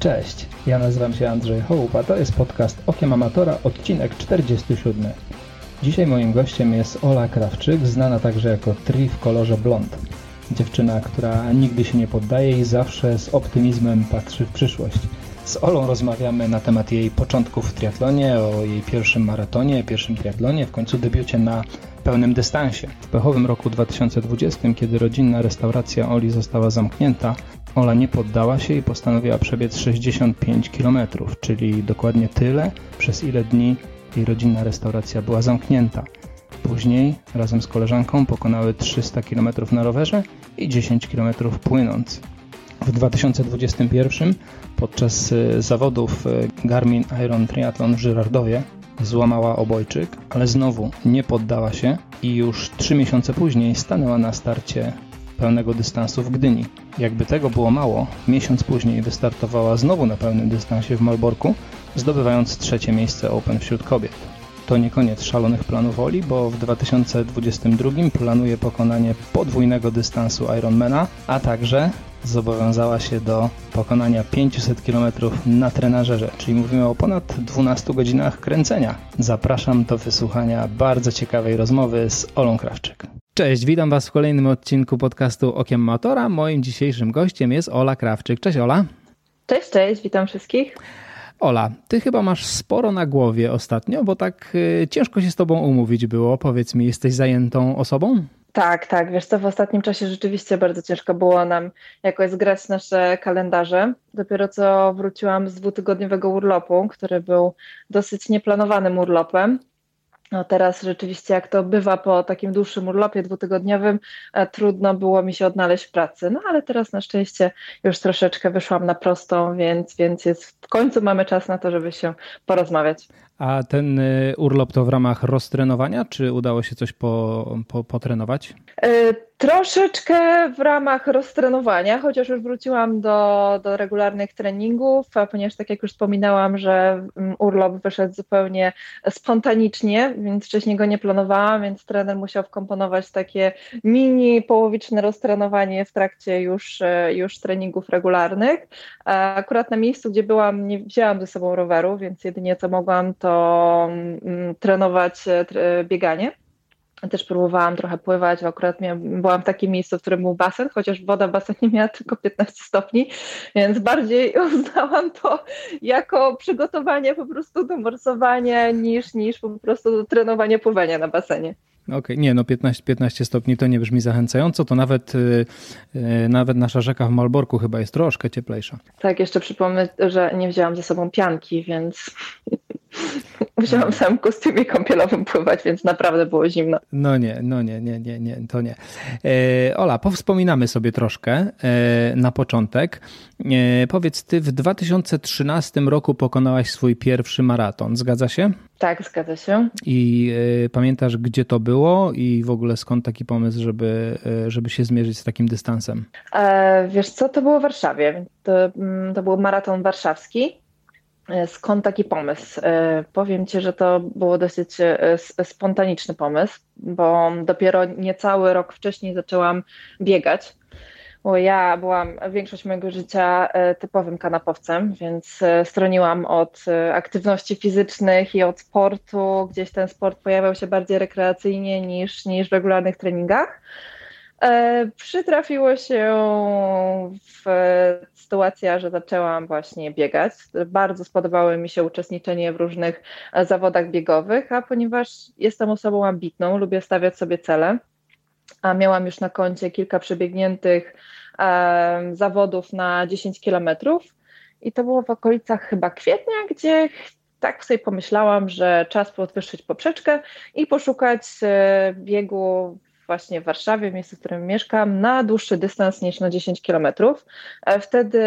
Cześć, ja nazywam się Andrzej Hołup, a to jest podcast Okiem Amatora, odcinek 47. Dzisiaj moim gościem jest Ola Krawczyk, znana także jako Tri w kolorze blond. Dziewczyna, która nigdy się nie poddaje i zawsze z optymizmem patrzy w przyszłość. Z Olą rozmawiamy na temat jej początków w triatlonie, o jej pierwszym maratonie, pierwszym triatlonie, w końcu debiucie na pełnym dystansie. W pechowym roku 2020, kiedy rodzinna restauracja Oli została zamknięta, Ola nie poddała się i postanowiła przebiec 65 km, czyli dokładnie tyle, przez ile dni jej rodzinna restauracja była zamknięta. Później razem z koleżanką pokonały 300 km na rowerze i 10 km płynąc. W 2021 podczas zawodów Garmin Iron Triathlon w Żyrardowie złamała obojczyk, ale znowu nie poddała się i już 3 miesiące później stanęła na starcie pełnego dystansu w Gdyni. Jakby tego było mało, miesiąc później wystartowała znowu na pełnym dystansie w Malborku, zdobywając 3. miejsce Open wśród kobiet. To nie koniec szalonych planów Oli, bo w 2022 planuje pokonanie podwójnego dystansu Ironmana, a także zobowiązała się do pokonania 500 km na trenażerze, czyli mówimy o ponad 12 godzinach kręcenia. Zapraszam do wysłuchania bardzo ciekawej rozmowy z Olą Krawczyk. Cześć, witam Was w kolejnym odcinku podcastu Okiem Amatora. Moim dzisiejszym gościem jest Ola Krawczyk. Cześć Ola. Cześć, cześć, witam wszystkich. Ola, ty chyba masz sporo na głowie ostatnio, bo tak ciężko się z tobą umówić było. Powiedz mi, jesteś zajętą osobą? Tak. Wiesz co, w ostatnim czasie rzeczywiście bardzo ciężko było nam jakoś zgrać nasze kalendarze. Dopiero co wróciłam z 2-tygodniowego urlopu, który był dosyć nieplanowanym urlopem. No teraz rzeczywiście, jak to bywa po takim dłuższym urlopie 2-tygodniowym, trudno było mi się odnaleźć w pracy. No ale teraz na szczęście już troszeczkę wyszłam na prostą, więc jest, w końcu mamy czas na to, żeby się porozmawiać. A ten urlop to w ramach roztrenowania, czy udało się coś potrenować? Troszeczkę w ramach roztrenowania, chociaż już wróciłam do regularnych treningów, ponieważ tak jak już wspominałam, że urlop wyszedł zupełnie spontanicznie, więc wcześniej go nie planowałam, więc trener musiał wkomponować takie mini połowiczne roztrenowanie w trakcie już treningów regularnych. Akurat na miejscu, gdzie byłam, nie wzięłam ze sobą roweru, więc jedynie co mogłam, to trenować bieganie. Też próbowałam trochę pływać, bo akurat byłam w takim miejscu, w którym był basen, chociaż woda w basenie miała tylko 15 stopni, więc bardziej uznałam to jako przygotowanie po prostu do morsowania niż po prostu trenowanie pływania na basenie. Okej, nie, no 15 stopni to nie brzmi zachęcająco, to nawet nasza rzeka w Malborku chyba jest troszkę cieplejsza. Tak, jeszcze przypomnę, że nie wzięłam ze sobą pianki, więc musiałam w samym kostiumie kąpielowym pływać, więc naprawdę było zimno. No nie. Ola, powspominamy sobie troszkę na początek. Powiedz, ty w 2013 roku pokonałaś swój pierwszy maraton, zgadza się? Tak, zgadza się. I pamiętasz, gdzie to było i w ogóle skąd taki pomysł, żeby się zmierzyć z takim dystansem? Wiesz co, to było w Warszawie. To był maraton warszawski. Skąd taki pomysł? Powiem Ci, że to było dosyć spontaniczny pomysł, bo dopiero niecały rok wcześniej zaczęłam biegać. Bo ja byłam większość mojego życia typowym kanapowcem, więc stroniłam od aktywności fizycznych i od sportu. Gdzieś ten sport pojawiał się bardziej rekreacyjnie niż w regularnych treningach. Przytrafiło się sytuacja, że zaczęłam właśnie biegać. Bardzo spodobało mi się uczestniczenie w różnych zawodach biegowych, a ponieważ jestem osobą ambitną, lubię stawiać sobie cele, a miałam już na koncie kilka przebiegniętych zawodów na 10 kilometrów i to było w okolicach chyba kwietnia, gdzie tak sobie pomyślałam, że czas podwyższyć poprzeczkę i poszukać biegu właśnie w Warszawie, w miejscu, w którym mieszkam, na dłuższy dystans niż na 10 km. Wtedy,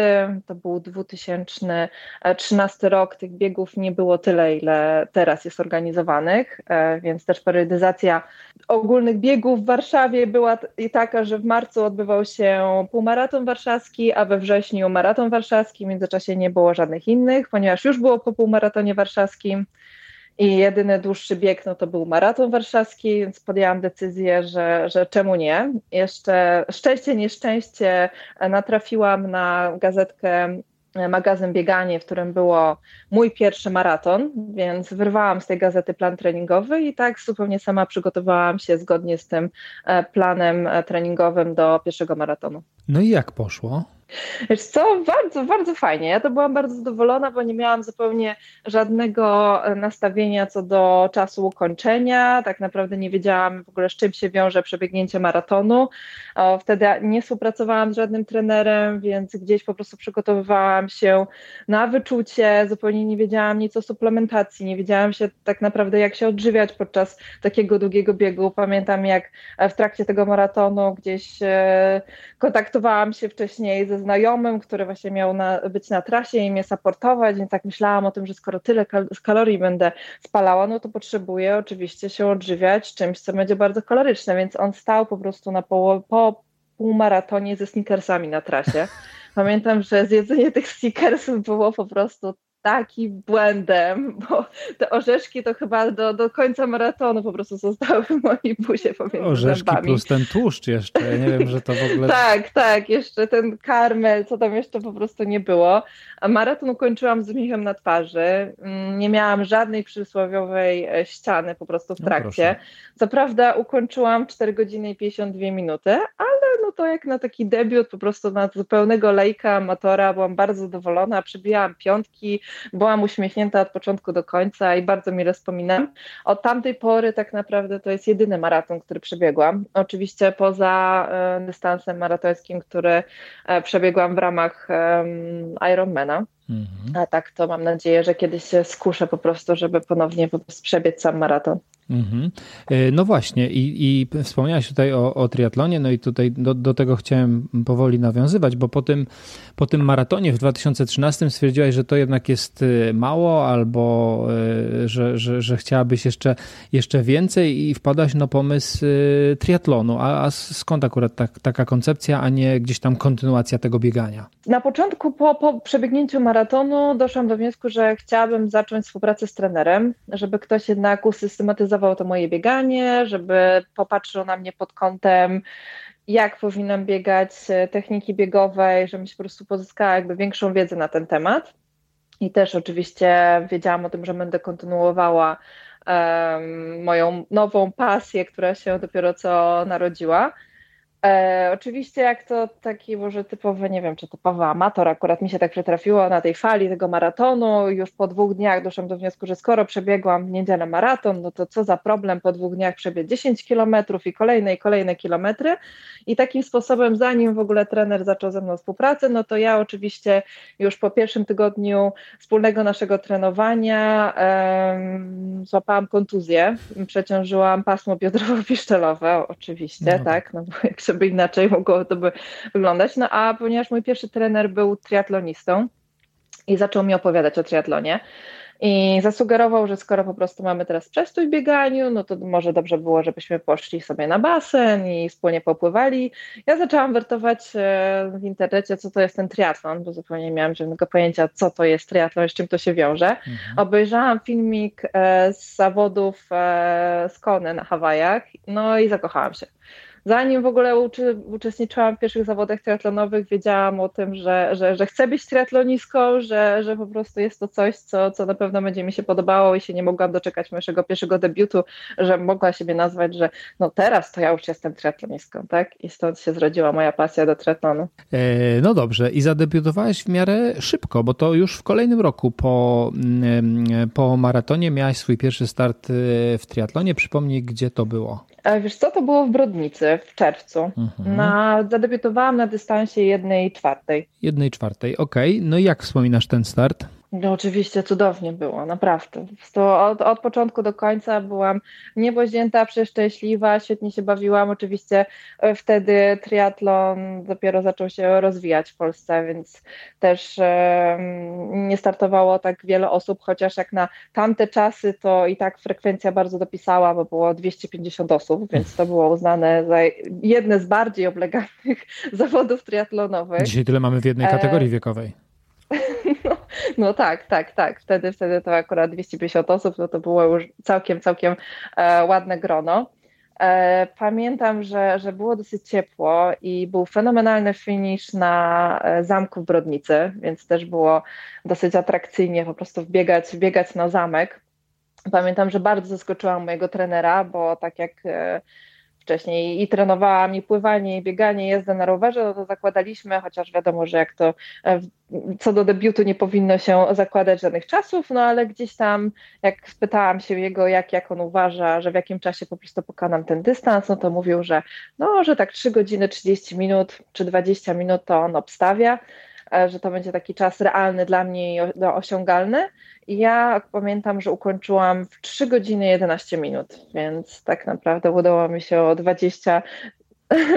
to był 2013 rok, tych biegów nie było tyle, ile teraz jest organizowanych, więc też periodyzacja ogólnych biegów w Warszawie była taka, że w marcu odbywał się półmaraton warszawski, a we wrześniu maraton warszawski, w międzyczasie nie było żadnych innych, ponieważ już było po półmaratonie warszawskim. I jedyny dłuższy bieg to był maraton warszawski, więc podjęłam decyzję, że czemu nie. Jeszcze szczęście, nieszczęście natrafiłam na gazetkę magazyn Bieganie, w którym było mój pierwszy maraton, więc wyrwałam z tej gazety plan treningowy i tak zupełnie sama przygotowałam się zgodnie z tym planem treningowym do pierwszego maratonu. No i jak poszło? Wiesz co, bardzo, bardzo fajnie. Ja to byłam bardzo zadowolona, bo nie miałam zupełnie żadnego nastawienia co do czasu ukończenia. Tak naprawdę nie wiedziałam w ogóle, z czym się wiąże przebiegnięcie maratonu. Wtedy nie współpracowałam z żadnym trenerem, więc gdzieś po prostu przygotowywałam się na wyczucie. Zupełnie nie wiedziałam nic o suplementacji. Nie wiedziałam się tak naprawdę, jak się odżywiać podczas takiego długiego biegu. Pamiętam, jak w trakcie tego maratonu gdzieś kontaktowałam się wcześniej ze znajomym, który właśnie miał być na trasie i mnie supportować, więc tak myślałam o tym, że skoro tyle kalorii będę spalała, no to potrzebuję oczywiście się odżywiać czymś, co będzie bardzo kaloryczne, więc on stał po prostu po półmaratonie ze sneakersami na trasie. Pamiętam, że zjedzenie tych sneakersów było po prostu takim błędem, bo te orzeszki to chyba do końca maratonu po prostu zostały w mojej buzie pomiędzy orzeszki zębami. Plus ten tłuszcz jeszcze, ja nie wiem, że to w ogóle... tak, jeszcze ten karmel, co tam jeszcze po prostu nie było. A maraton ukończyłam z uśmiechem na twarzy, nie miałam żadnej przysłowiowej ściany po prostu w trakcie. No co prawda ukończyłam 4 godziny i 52 minuty, ale no to jak na taki debiut po prostu na zupełnego lejka, amatora, byłam bardzo zadowolona, przebijałam piątki, byłam uśmiechnięta od początku do końca i bardzo mi wspominam. Od tamtej pory tak naprawdę to jest jedyny maraton, który przebiegłam. Oczywiście poza dystansem maratońskim, który przebiegłam w ramach Ironmana. Mhm. A tak to mam nadzieję, że kiedyś się skuszę po prostu, żeby ponownie przebiec sam maraton. Mhm. No właśnie i wspomniałaś tutaj o triatlonie, no i tutaj do tego chciałem powoli nawiązywać, bo po tym maratonie w 2013 stwierdziłaś, że to jednak jest mało albo że chciałabyś jeszcze więcej i wpadałaś na pomysł triatlonu, a skąd akurat taka koncepcja, a nie gdzieś tam kontynuacja tego biegania? Na początku po przebiegnięciu maratonu doszłam do wniosku, że chciałabym zacząć współpracę z trenerem, żeby ktoś jednak usystematyzował to moje bieganie, żeby popatrzył na mnie pod kątem, jak powinnam biegać, techniki biegowej, żebym się po prostu pozyskała jakby większą wiedzę na ten temat. I też oczywiście wiedziałam o tym, że będę kontynuowała moją nową pasję, która się dopiero co narodziła. Oczywiście jak to taki może typowy, nie wiem czy typowy amator, akurat mi się tak przytrafiło na tej fali tego maratonu, już po 2 dniach doszłam do wniosku, że skoro przebiegłam w niedzielę maraton, no to co za problem, po 2 dniach przebiegł 10 kilometrów i kolejne kilometry i takim sposobem, zanim w ogóle trener zaczął ze mną współpracę, no to ja oczywiście już po pierwszym tygodniu wspólnego naszego trenowania złapałam kontuzję, przeciążyłam pasmo biodrowo-piszczelowe, oczywiście, no. Tak, no bo jak się by inaczej mogło to by wyglądać. No a ponieważ mój pierwszy trener był triatlonistą i zaczął mi opowiadać o triatlonie i zasugerował, że skoro po prostu mamy teraz przestój w bieganiu, no to może dobrze było, żebyśmy poszli sobie na basen i wspólnie popływali. Ja zaczęłam wertować w internecie, co to jest ten triatlon, bo zupełnie nie miałam żadnego pojęcia, co to jest triatlon, z czym to się wiąże. Mhm. Obejrzałam filmik z zawodów z Kony na Hawajach, no i zakochałam się. Zanim w ogóle uczestniczyłam w pierwszych zawodach triatlonowych, wiedziałam o tym, że chcę być triatlonistką, że po prostu jest to coś, co na pewno będzie mi się podobało i się nie mogłam doczekać mojego pierwszego debiutu, że mogła siebie nazwać, że no teraz to ja już jestem triatlonistką, tak? I stąd się zrodziła moja pasja do triatlonu. No dobrze, i zadebiutowałaś w miarę szybko, bo to już w kolejnym roku po maratonie miałaś swój pierwszy start w triatlonie. Przypomnij, gdzie to było? Wiesz co, to było w Brodnicy w czerwcu. Mhm. Zadebiutowałam na dystansie 1,4. 1,4, okej. No i jak wspominasz ten start? No oczywiście cudownie było, naprawdę. Od początku do końca byłam nieboźnięta, przeszczęśliwa, świetnie się bawiłam. Oczywiście wtedy triatlon dopiero zaczął się rozwijać w Polsce, więc też nie startowało tak wiele osób, chociaż jak na tamte czasy to i tak frekwencja bardzo dopisała, bo było 250 osób, więc to było uznane za jedne z bardziej obleganych zawodów triatlonowych. Dzisiaj tyle mamy w jednej kategorii wiekowej. No tak. Wtedy to akurat 250 osób, no to było już całkiem ładne grono. Pamiętam, że było dosyć ciepło i był fenomenalny finisz na zamku w Brodnicy, więc też było dosyć atrakcyjnie po prostu wbiegać na zamek. Pamiętam, że bardzo zaskoczyłam mojego trenera, bo tak jak wcześniej i trenowałam, i pływanie, i bieganie, i jazdę na rowerze, no to zakładaliśmy, chociaż wiadomo, że jak to co do debiutu nie powinno się zakładać żadnych czasów, no ale gdzieś tam jak spytałam się jego, jak on uważa, że w jakim czasie po prostu pokonam ten dystans, no to mówił, że no, że tak 3 godziny 30 minut czy 20 minut to on obstawia, że to będzie taki czas realny dla mnie i osiągalny. I ja pamiętam, że ukończyłam w 3 godziny 11 minut, więc tak naprawdę udało mi się o 20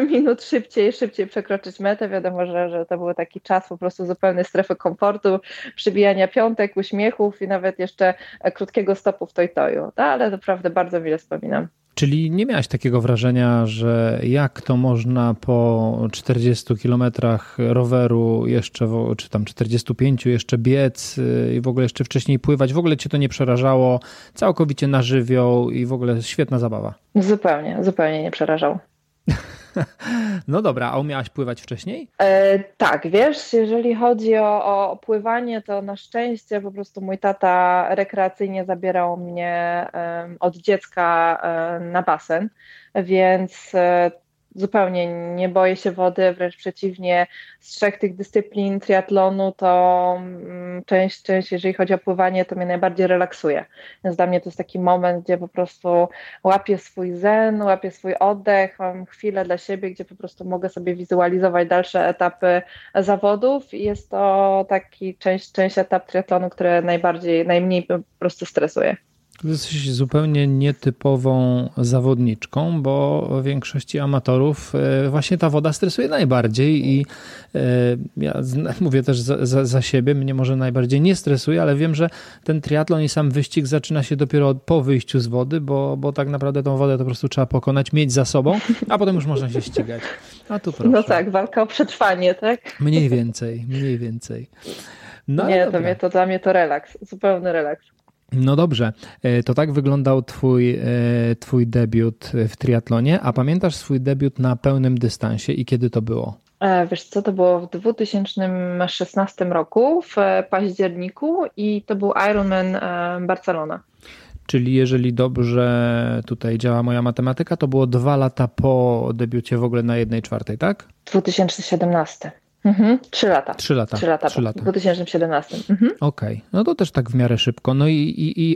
minut szybciej przekroczyć metę. Wiadomo, że to był taki czas po prostu zupełnej strefy komfortu, przybijania piątek, uśmiechów i nawet jeszcze krótkiego stopu w toj-toju. No, ale naprawdę bardzo wiele wspominam. Czyli nie miałaś takiego wrażenia, że jak to można po 40 kilometrach roweru jeszcze, czy tam 45 jeszcze biec i w ogóle jeszcze wcześniej pływać, w ogóle cię to nie przerażało, całkowicie na żywioł i w ogóle świetna zabawa? Zupełnie nie przerażał. No dobra, a umiałaś pływać wcześniej? Tak, wiesz, jeżeli chodzi o pływanie, to na szczęście po prostu mój tata rekreacyjnie zabierał mnie od dziecka na basen, więc zupełnie nie boję się wody, wręcz przeciwnie, z 3 tych dyscyplin triatlonu to część, jeżeli chodzi o pływanie, to mnie najbardziej relaksuje. Więc dla mnie to jest taki moment, gdzie po prostu łapię swój zen, łapię swój oddech, mam chwilę dla siebie, gdzie po prostu mogę sobie wizualizować dalsze etapy zawodów i jest to taki część etap triatlonu, które najmniej po prostu stresuje. Jesteś zupełnie nietypową zawodniczką, bo większości amatorów właśnie ta woda stresuje najbardziej i ja mówię też za siebie, mnie może najbardziej nie stresuje, ale wiem, że ten triatlon i sam wyścig zaczyna się dopiero po wyjściu z wody, bo tak naprawdę tą wodę to po prostu trzeba pokonać, mieć za sobą, a potem już można się ścigać. A tu proszę. No tak, walka o przetrwanie, tak? Mniej więcej. No, nie, dla mnie to relaks, zupełny relaks. No dobrze, to tak wyglądał twój debiut w triatlonie, a pamiętasz swój debiut na pełnym dystansie i kiedy to było? Wiesz co, to było w 2016 roku w październiku i to był Ironman Barcelona. Czyli jeżeli dobrze tutaj działa moja matematyka, to było 2 lata po debiucie w ogóle na 1/4, tak? 2017. 3 lata. W 2017. Mhm. Okej. No to też tak w miarę szybko. No i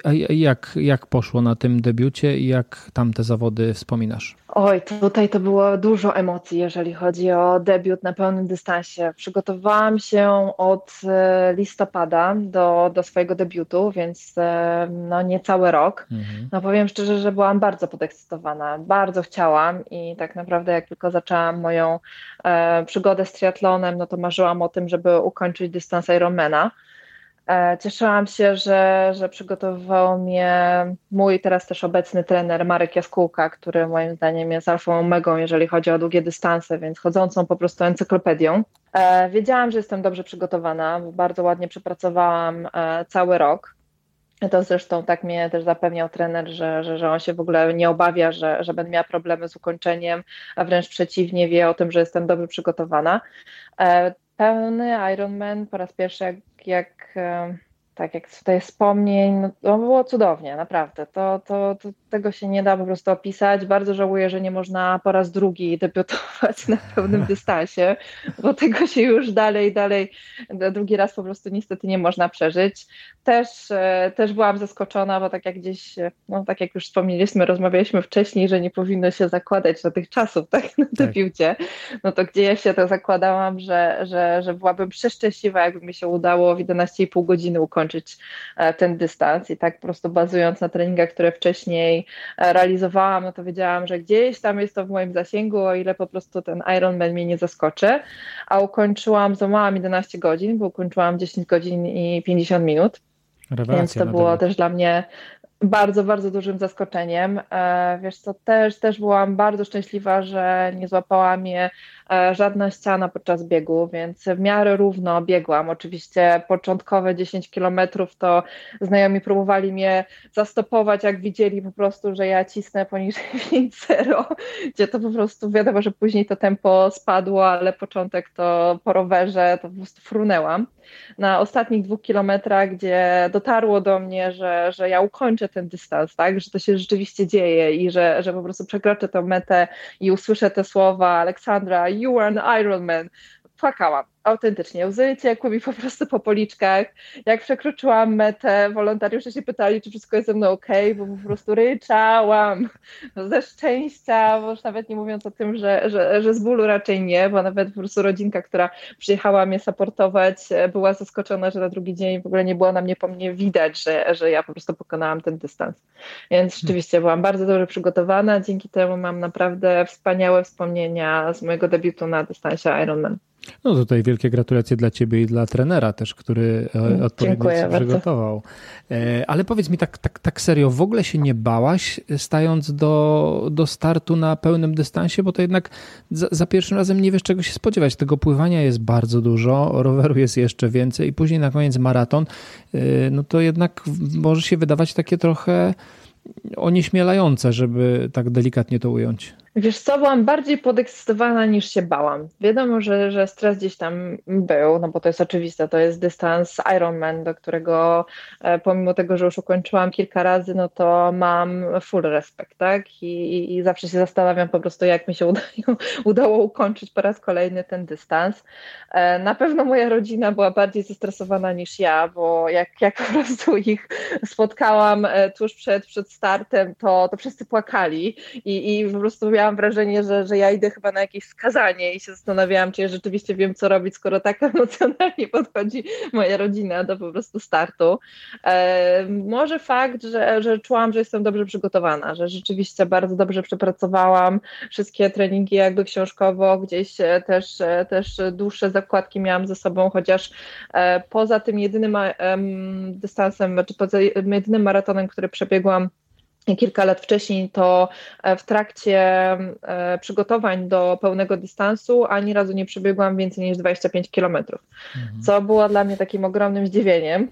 jak poszło na tym debiucie i jak tamte zawody wspominasz? Oj, tutaj to było dużo emocji, jeżeli chodzi o debiut na pełnym dystansie. Przygotowałam się od listopada do swojego debiutu, więc no niecały rok. Mhm. No powiem szczerze, że byłam bardzo podekscytowana, bardzo chciałam i tak naprawdę jak tylko zaczęłam moją przygodę z triatlonem, no to marzyłam o tym, żeby ukończyć dystans Ironmana. Cieszyłam się, że przygotowywał mnie mój teraz też obecny trener Marek Jaskółka, który moim zdaniem jest alfą omegą, jeżeli chodzi o długie dystanse, więc chodzącą po prostu encyklopedią. Wiedziałam, że jestem dobrze przygotowana, bo bardzo ładnie przepracowałam cały rok. To zresztą tak mnie też zapewniał trener, że on się w ogóle nie obawia, że będę miała problemy z ukończeniem, a wręcz przeciwnie, wie o tym, że jestem dobrze przygotowana. Pełny Ironman po raz pierwszy, jak tutaj wspomnień, no to było cudownie, naprawdę. To tego się nie da po prostu opisać. Bardzo żałuję, że nie można po raz drugi debiutować na pełnym dystansie, bo tego się już dalej, drugi raz po prostu niestety nie można przeżyć. Też byłam zaskoczona, bo tak jak gdzieś, no tak jak już wspomnieliśmy, rozmawialiśmy wcześniej, że nie powinno się zakładać żadnych czasów tak, na debiucie. No to gdzie ja się to zakładałam, że byłabym przeszczęśliwa, jakby mi się udało w 11,5 godziny ukończyć ten dystans i tak po prostu bazując na treningach, które wcześniej realizowałam, no to wiedziałam, że gdzieś tam jest to w moim zasięgu, o ile po prostu ten Ironman mnie nie zaskoczy, a ukończyłam, złamałam 11 godzin, bo ukończyłam 10 godzin i 50 minut. Rewelacja. Więc to było też dla mnie bardzo, bardzo dużym zaskoczeniem. Wiesz co, też byłam bardzo szczęśliwa, że nie złapała mnie żadna ściana podczas biegu, więc w miarę równo biegłam. Oczywiście początkowe 10 kilometrów to znajomi próbowali mnie zastopować, jak widzieli po prostu, że ja cisnę poniżej 5.0, gdzie to po prostu wiadomo, że później to tempo spadło, ale początek to po rowerze, to po prostu frunęłam. Na ostatnich 2 kilometrach, gdzie dotarło do mnie, że ja ukończę ten dystans, tak, że to się rzeczywiście dzieje i że po prostu przekroczę tę metę i usłyszę te słowa Aleksandra, you are an Ironman. Płakałam, autentycznie, łzy ciekły mi po prostu po policzkach. Jak przekroczyłam metę, wolontariusze się pytali, czy wszystko jest ze mną okej, bo po prostu ryczałam ze szczęścia, bo już nawet nie mówiąc o tym, że z bólu raczej nie, bo nawet po prostu rodzinka, która przyjechała mnie supportować, była zaskoczona, że na drugi dzień w ogóle nie było na mnie po mnie widać, że ja po prostu pokonałam ten dystans. Więc rzeczywiście byłam bardzo dobrze przygotowana, dzięki temu mam naprawdę wspaniałe wspomnienia z mojego debiutu na dystansie Ironman. No tutaj wielkie gratulacje dla ciebie i dla trenera też, który odpowiednio się przygotował. Ale powiedz mi tak serio, w ogóle się nie bałaś stając do startu na pełnym dystansie, bo to jednak za pierwszym razem nie wiesz czego się spodziewać. Tego pływania jest bardzo dużo, roweru jest jeszcze więcej i później na koniec maraton, no to jednak może się wydawać takie trochę onieśmielające, żeby tak delikatnie to ująć. Wiesz co, byłam bardziej podekscytowana niż się bałam. Wiadomo, że stres gdzieś tam był, no bo to jest oczywiste, to jest dystans Ironman, do którego pomimo tego, że już ukończyłam kilka razy, no to mam full respekt, tak? I zawsze się zastanawiam po prostu, jak mi się udało ukończyć po raz kolejny ten dystans. Na pewno moja rodzina była bardziej zestresowana niż ja, bo jak po prostu ich spotkałam tuż przed startem, to wszyscy płakali i po prostu miałam wrażenie, że ja idę chyba na jakieś skazanie i się zastanawiałam, czy ja rzeczywiście wiem, co robić, skoro tak emocjonalnie podchodzi moja rodzina do po prostu startu. Może fakt, że czułam, że jestem dobrze przygotowana, że rzeczywiście bardzo dobrze przepracowałam wszystkie treningi jakby książkowo, gdzieś też dłuższe zakładki miałam ze sobą, chociaż poza tym jedynym dystansem, znaczy poza jedynym maratonem, który przebiegłam kilka lat wcześniej, to w trakcie przygotowań do pełnego dystansu ani razu nie przebiegłam więcej niż 25 kilometrów, co było dla mnie takim ogromnym zdziwieniem.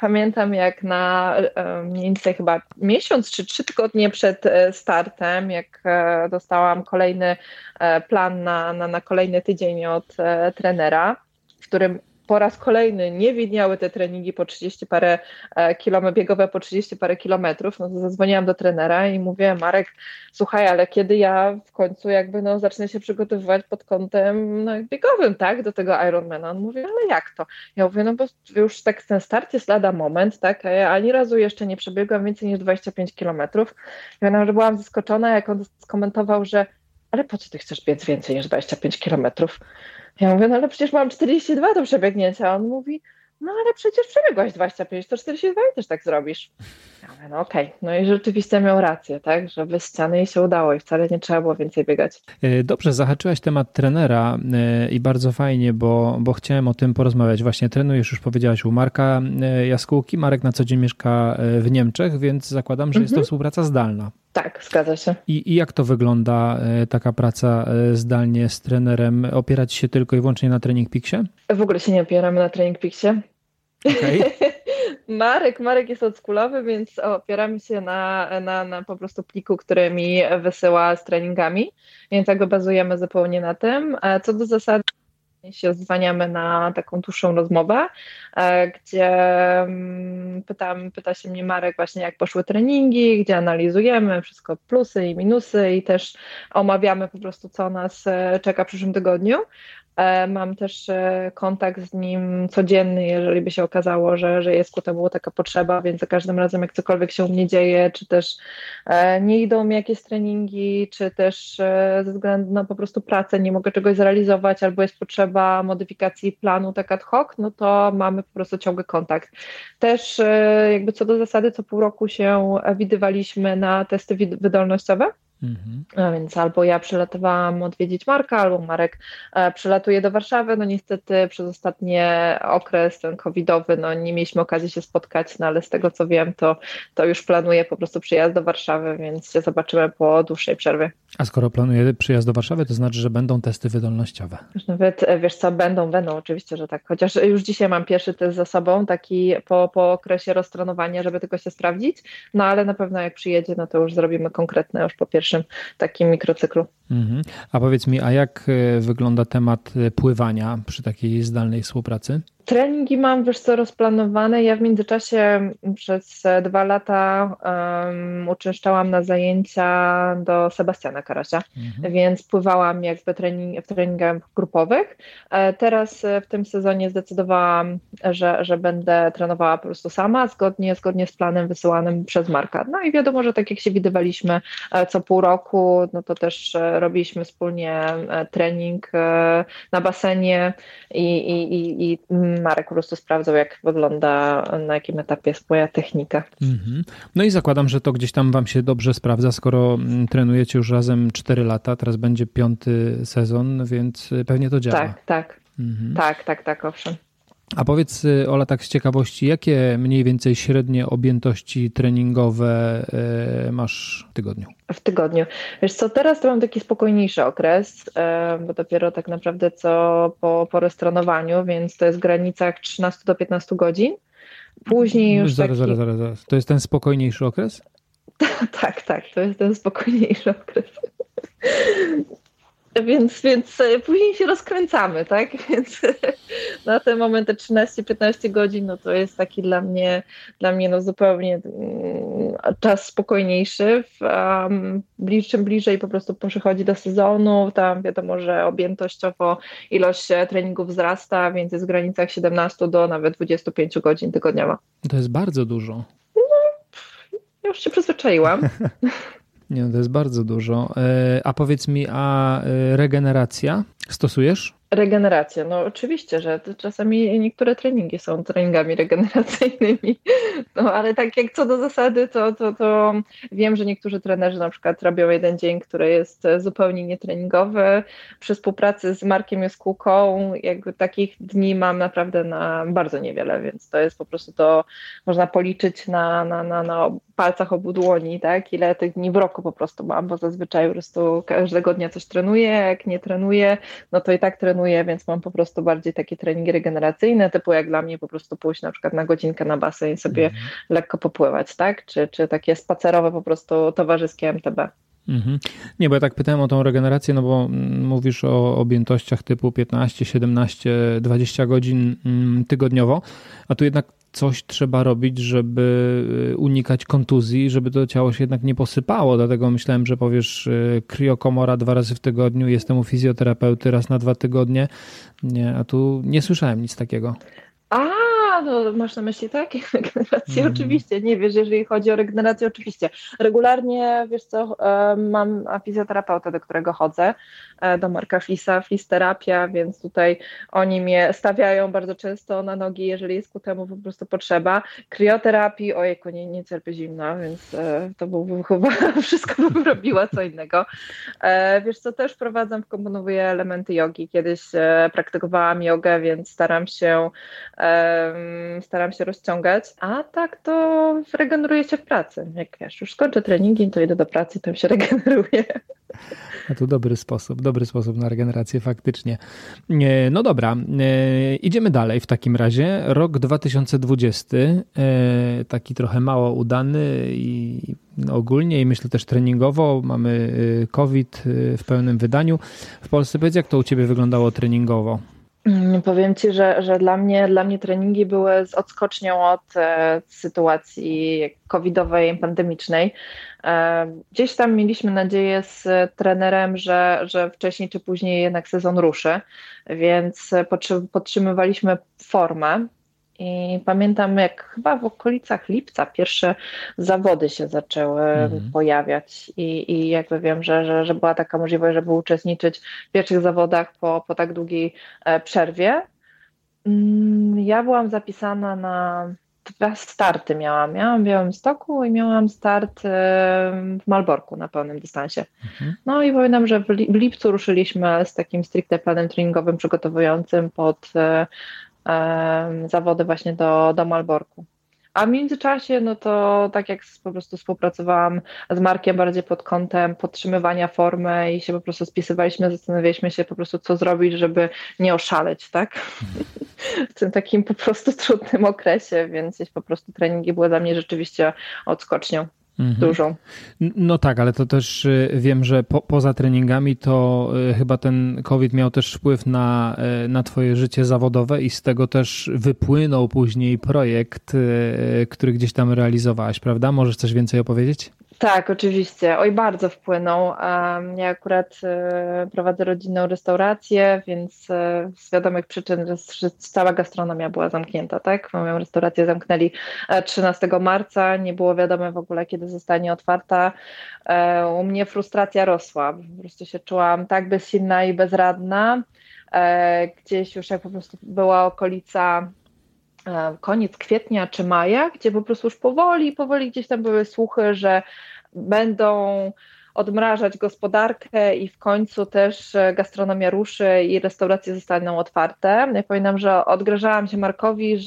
Pamiętam, jak na mniej więcej chyba miesiąc czy 3 tygodnie przed startem, jak dostałam kolejny plan na kolejny tydzień od trenera, w którym po raz kolejny nie widniały te treningi po 30 parę kilometrów, biegowe po 30 parę kilometrów, no to zadzwoniłam do trenera i mówię, Marek, słuchaj, ale kiedy ja w końcu jakby no zacznę się przygotowywać pod kątem no, biegowym, tak, do tego Ironmana. On mówi, ale jak to? Ja mówię, no bo już tak ten start jest lada moment, tak, a ja ani razu jeszcze nie przebiegłam więcej niż 25 kilometrów. Ja że byłam zaskoczona, jak on skomentował, że ale po co ty chcesz biec więcej niż 25 kilometrów? Ja mówię, no ale przecież mam 42 do przebiegnięcia. A on mówi, no ale przecież przebiegłaś 25, to 42 i też tak zrobisz. Ja mówię, no okej. No i rzeczywiście miał rację, tak, że bez ściany jej się udało i wcale nie trzeba było więcej biegać. Dobrze, zahaczyłaś temat trenera i bardzo fajnie, bo chciałem o tym porozmawiać. Właśnie trenujesz, już powiedziałaś, u Marka Jaskółki. Marek na co dzień mieszka w Niemczech, więc zakładam, że jest to współpraca zdalna. Tak, zgadza się. I jak to wygląda taka praca zdalnie z trenerem? Opierać się tylko i wyłącznie na Training Peaksie? W ogóle się nie opieramy na Training Peaksie. Okay. Marek jest oldschoolowy, więc opieramy się na po prostu pliku, który mi wysyła z treningami, więc jakby bazujemy zupełnie na tym. Co do zasady się zwaniamy na taką dłuższą rozmowę, gdzie pyta się mnie Marek właśnie, jak poszły treningi, gdzie analizujemy wszystko, plusy i minusy i też omawiamy po prostu, co nas czeka w przyszłym tygodniu. Mam też kontakt z nim codzienny, jeżeli by się okazało, że jest ku temu taka potrzeba, więc za każdym razem jak cokolwiek się u mnie dzieje, czy też nie idą mi jakieś treningi, czy też ze względu na po prostu pracę nie mogę czegoś zrealizować, albo jest potrzeba modyfikacji planu tak ad hoc, no to mamy po prostu ciągły kontakt. Też jakby co do zasady co pół roku się widywaliśmy na testy wydolnościowe. Mhm. A więc albo ja przylatowałam odwiedzić Marka, albo Marek przylatuje do Warszawy. No niestety przez ostatni okres ten covidowy, no nie mieliśmy okazji się spotkać, no ale z tego co wiem, to już planuję po prostu przyjazd do Warszawy, więc się zobaczymy po dłuższej przerwie. A skoro planuję przyjazd do Warszawy, to znaczy, że będą testy wydolnościowe? Nawet, wiesz co, będą, oczywiście, że tak. Chociaż już dzisiaj mam pierwszy test za sobą, taki po okresie roztrenowania, żeby tylko się sprawdzić, no ale na pewno jak przyjedzie, no to już zrobimy konkretne już po pierwszym takim mikrocyklu. Mhm. A powiedz mi, a jak wygląda temat pływania przy takiej zdalnej współpracy? Treningi mam, wiesz co, rozplanowane. Ja w międzyczasie przez 2 lata uczęszczałam na zajęcia do Sebastiana Karasia, więc pływałam jakby w treningach grupowych. Teraz w tym sezonie zdecydowałam, że będę trenowała po prostu sama, zgodnie z planem wysyłanym przez Marka. No i wiadomo, że tak jak się widywaliśmy co pół roku, no to też robiliśmy wspólnie trening na basenie i Marek po prostu sprawdzał, jak wygląda, na jakim etapie jest moja technika. Mm-hmm. No i zakładam, że to gdzieś tam wam się dobrze sprawdza, skoro trenujecie już razem 4 lata, teraz będzie 5 sezon, więc pewnie to działa. Tak. Mm-hmm. Tak, owszem. A powiedz, Ola, tak z ciekawości, jakie mniej więcej średnie objętości treningowe masz w tygodniu? Wiesz co, teraz to mam taki spokojniejszy okres, bo dopiero tak naprawdę co po restrenowaniu, więc to jest w granicach 13 do 15 godzin. Później już zaraz. To jest ten spokojniejszy okres? Tak, to jest ten spokojniejszy okres. Więc później się rozkręcamy, tak? Więc na te momenty 13-15 godzin, no to jest taki dla mnie no zupełnie czas spokojniejszy. Czym bliżej po prostu przychodzi do sezonu, tam wiadomo, że objętościowo ilość treningów wzrasta, więc jest w granicach 17 do nawet 25 godzin tygodniowo. To jest bardzo dużo. No, ja już się przyzwyczaiłam. Nie, to jest bardzo dużo. A powiedz mi, a regeneracja stosujesz? Regenerację, no oczywiście, że czasami niektóre treningi są treningami regeneracyjnymi, no ale tak jak co do zasady, to wiem, że niektórzy trenerzy na przykład robią jeden dzień, który jest zupełnie nietreningowy. Przy współpracy z Markiem Jaskółką jakby takich dni mam naprawdę na bardzo niewiele, więc to jest po prostu to, można policzyć na palcach obu dłoni, tak, ile tych dni w roku po prostu mam, bo zazwyczaj po prostu każdego dnia coś trenuję, jak nie trenuję, no to i tak trenuję, więc mam po prostu bardziej takie treningi regeneracyjne, typu jak dla mnie po prostu pójść na przykład na godzinkę na basen i sobie lekko popływać, tak? Czy takie spacerowe po prostu towarzyskie MTB. Mhm. Nie, bo ja tak pytałem o tą regenerację, no bo mówisz o objętościach typu 15, 17, 20 godzin tygodniowo, a tu jednak coś trzeba robić, żeby unikać kontuzji, żeby to ciało się jednak nie posypało, dlatego myślałem, że powiesz kriokomora 2 razy w tygodniu, jestem u fizjoterapeuty raz na 2 tygodnie, nie, a tu nie słyszałem nic takiego. No, masz na myśli takie regeneracje? Oczywiście, nie wiesz, jeżeli chodzi o regenerację, oczywiście. Regularnie, wiesz co, mam fizjoterapeutę, do którego chodzę, do Marka Flisa, Flis terapia, więc tutaj oni mnie stawiają bardzo często na nogi, jeżeli jest ku temu po prostu potrzeba. Krioterapii, ojejku, nie cierpię zimna, więc to byłbym chyba, wszystko bym robiła co innego. Wiesz co, też wkomponowuję elementy jogi. Kiedyś praktykowałam jogę, więc staram się rozciągać, a tak to regeneruje się w pracy. Jak wiesz, już skończę treningi, to idę do pracy i tam się regeneruje. A to dobry sposób na regenerację faktycznie. No dobra, idziemy dalej w takim razie. Rok 2020, taki trochę mało udany i ogólnie i myślę też treningowo. Mamy COVID w pełnym wydaniu. W Polsce powiedz, jak to u ciebie wyglądało treningowo? Powiem Ci, że dla mnie treningi były z odskocznią od sytuacji covidowej, pandemicznej. Gdzieś tam mieliśmy nadzieję z trenerem, że wcześniej czy później jednak sezon ruszy, więc podtrzymywaliśmy formę. I pamiętam, jak chyba w okolicach lipca pierwsze zawody się zaczęły pojawiać i jakby wiem, że była taka możliwość, żeby uczestniczyć w pierwszych zawodach po tak długiej przerwie. Ja byłam zapisana na dwa starty miałam. Miałam w Białymstoku i miałam start w Malborku na pełnym dystansie. Mhm. No i pamiętam, że w lipcu ruszyliśmy z takim stricte planem treningowym przygotowującym pod zawody właśnie do Malborku. A w międzyczasie, no to tak jak po prostu współpracowałam z Markiem bardziej pod kątem podtrzymywania formy i się po prostu spisywaliśmy, zastanawialiśmy się po prostu co zrobić, żeby nie oszaleć, tak? W tym takim po prostu trudnym okresie, więc po prostu treningi były dla mnie rzeczywiście odskocznią. Dużo. No tak, ale to też wiem, że poza treningami to chyba ten COVID miał też wpływ na twoje życie zawodowe i z tego też wypłynął później projekt, który gdzieś tam realizowałaś, prawda? Możesz coś więcej opowiedzieć? Tak, oczywiście. Oj, bardzo wpłynął. Ja akurat prowadzę rodzinną restaurację, więc z wiadomych przyczyn cała gastronomia była zamknięta, tak? Moją restaurację zamknęli 13 marca, nie było wiadomo w ogóle, kiedy zostanie otwarta. U mnie frustracja rosła, po prostu się czułam tak bezsilna i bezradna. Gdzieś już jak po prostu była okolica koniec kwietnia czy maja, gdzie po prostu już powoli gdzieś tam były słuchy, że będą odmrażać gospodarkę i w końcu też gastronomia ruszy i restauracje zostaną otwarte. Ja pamiętam, że odgrażałam się Markowi,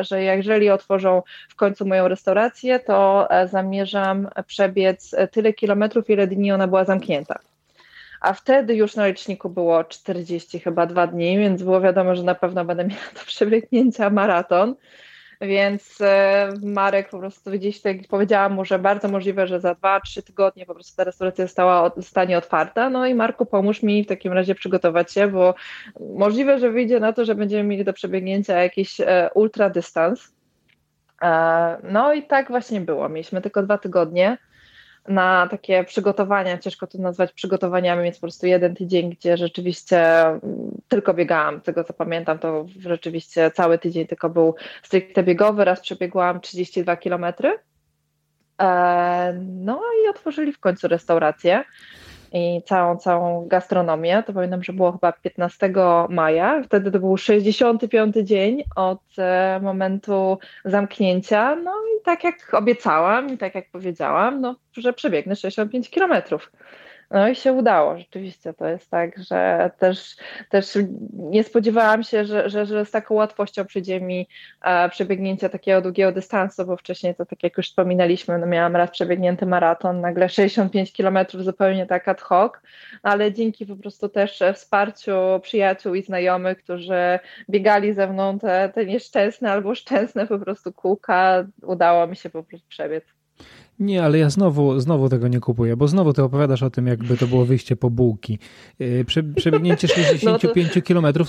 że jeżeli otworzą w końcu moją restaurację, to zamierzam przebiec tyle kilometrów, ile dni ona była zamknięta. A wtedy już na liczniku było 42 dni, więc było wiadomo, że na pewno będę miała do przebiegnięcia maraton, więc Marek po prostu gdzieś tak powiedziałam mu, że bardzo możliwe, że za 2-3 tygodnie po prostu ta restauracja zostanie otwarta, no i Marku, pomóż mi w takim razie przygotować się, bo możliwe, że wyjdzie na to, że będziemy mieli do przebiegnięcia jakiś ultra dystans. No i tak właśnie było, mieliśmy tylko 2 tygodnie, na takie przygotowania, ciężko to nazwać przygotowaniami, więc po prostu 1 tydzień, gdzie rzeczywiście tylko biegałam, tego co pamiętam, to rzeczywiście cały tydzień tylko był stricte biegowy, raz przebiegłam 32 kilometry, no i otworzyli w końcu restaurację i całą gastronomię, to pamiętam, że było chyba 15 maja, wtedy to był 65 dzień od momentu zamknięcia, no i tak jak obiecałam i tak jak powiedziałam, no, że przebiegnę 65 kilometrów. No i się udało, rzeczywiście to jest tak, że też nie spodziewałam się, że z taką łatwością przyjdzie mi przebiegnięcie takiego długiego dystansu, bo wcześniej to tak jak już wspominaliśmy, no miałam raz przebiegnięty maraton, nagle 65 km zupełnie tak ad hoc, ale dzięki po prostu też wsparciu przyjaciół i znajomych, którzy biegali ze mną te nieszczęsne albo szczęsne po prostu kółka, udało mi się po prostu przebiec. Nie, ale ja znowu tego nie kupuję, bo znowu ty opowiadasz o tym, jakby to było wyjście po bułki. Przebiegnięcie 65 kilometrów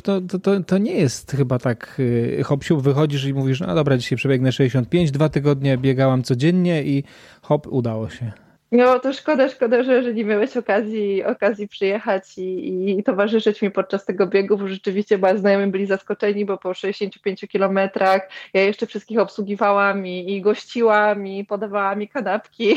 to nie jest chyba tak hop-siup, wychodzisz i mówisz, no dobra, dzisiaj przebiegnę 65, 2 tygodnie biegałam codziennie i hop, udało się. No to szkoda, że nie miałeś okazji przyjechać i towarzyszyć mi podczas tego biegu, bo rzeczywiście moi znajomi byli zaskoczeni, bo po 65 kilometrach ja jeszcze wszystkich obsługiwałam i gościłam i podawałam im kanapki.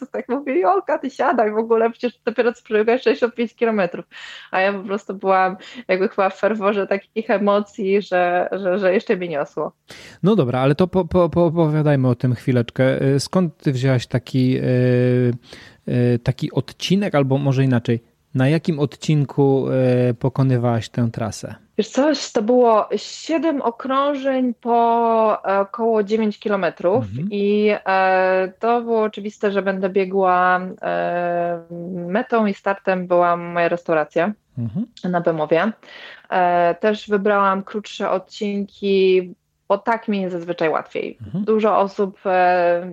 To tak mówili, Olka, ty siadaj w ogóle, przecież dopiero co przebiegłaś 65 kilometrów. A ja po prostu byłam jakby chyba w ferworze takich emocji, że jeszcze mnie niosło. No dobra, ale to opowiadajmy o tym chwileczkę. Skąd ty wzięłaś taki odcinek, albo może inaczej, na jakim odcinku pokonywałaś tę trasę? Wiesz coś, to było 7 okrążeń po około 9 kilometrów i to było oczywiste, że będę biegła, metą i startem była moja restauracja na Bemowie. Też wybrałam krótsze odcinki, bo tak mi jest zazwyczaj łatwiej. Dużo osób,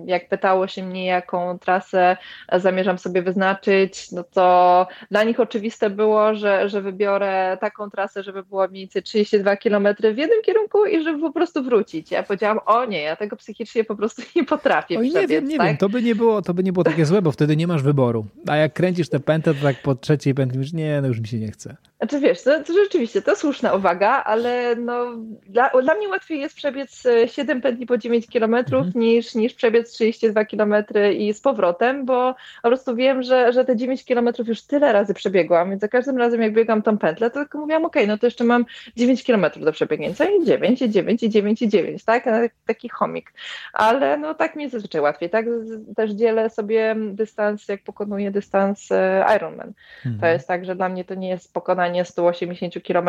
jak pytało się mnie, jaką trasę zamierzam sobie wyznaczyć, no to dla nich oczywiste było, że wybiorę taką trasę, żeby było mniej więcej 32 km w jednym kierunku i żeby po prostu wrócić. Ja powiedziałam, o nie, ja tego psychicznie po prostu nie potrafię przebiec. Nie wiem, to by nie było takie złe, bo wtedy nie masz wyboru. A jak kręcisz tę pętlę, to tak po trzeciej pętli już nie, no już mi się nie chce. Znaczy wiesz, to rzeczywiście, to słuszna uwaga, ale no, dla mnie łatwiej jest przebiec 7 pętli po 9 km niż przebiec 32 km i z powrotem, bo po prostu wiem, że te 9 km już tyle razy przebiegłam, więc za każdym razem jak biegam tą pętlę, to tylko mówiłam, okej, no to jeszcze mam 9 km do przebiegnięcia i 9, i 9, i 9, i 9, tak? Taki chomik. Ale no tak mi jest zazwyczaj łatwiej, tak? Też dzielę sobie dystans, jak pokonuję dystans Ironman. To jest tak, że dla mnie to nie jest pokonanie nie 180 km,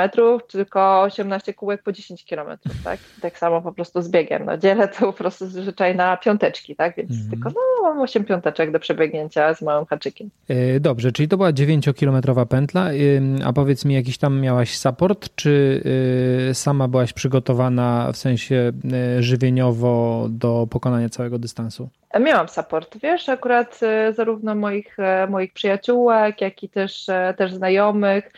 tylko 18 kółek po 10 km, tak? Tak samo po prostu z biegiem. No, dzielę to po prostu zazwyczaj na piąteczki, tak? Więc tylko mam 8 piąteczek do przebiegnięcia z małym haczykiem. Dobrze, czyli to była 9-kilometrowa pętla, a powiedz mi, jakiś tam miałaś support, czy sama byłaś przygotowana w sensie żywieniowo do pokonania całego dystansu? Miałam support, wiesz, akurat zarówno moich przyjaciółek, jak i też znajomych.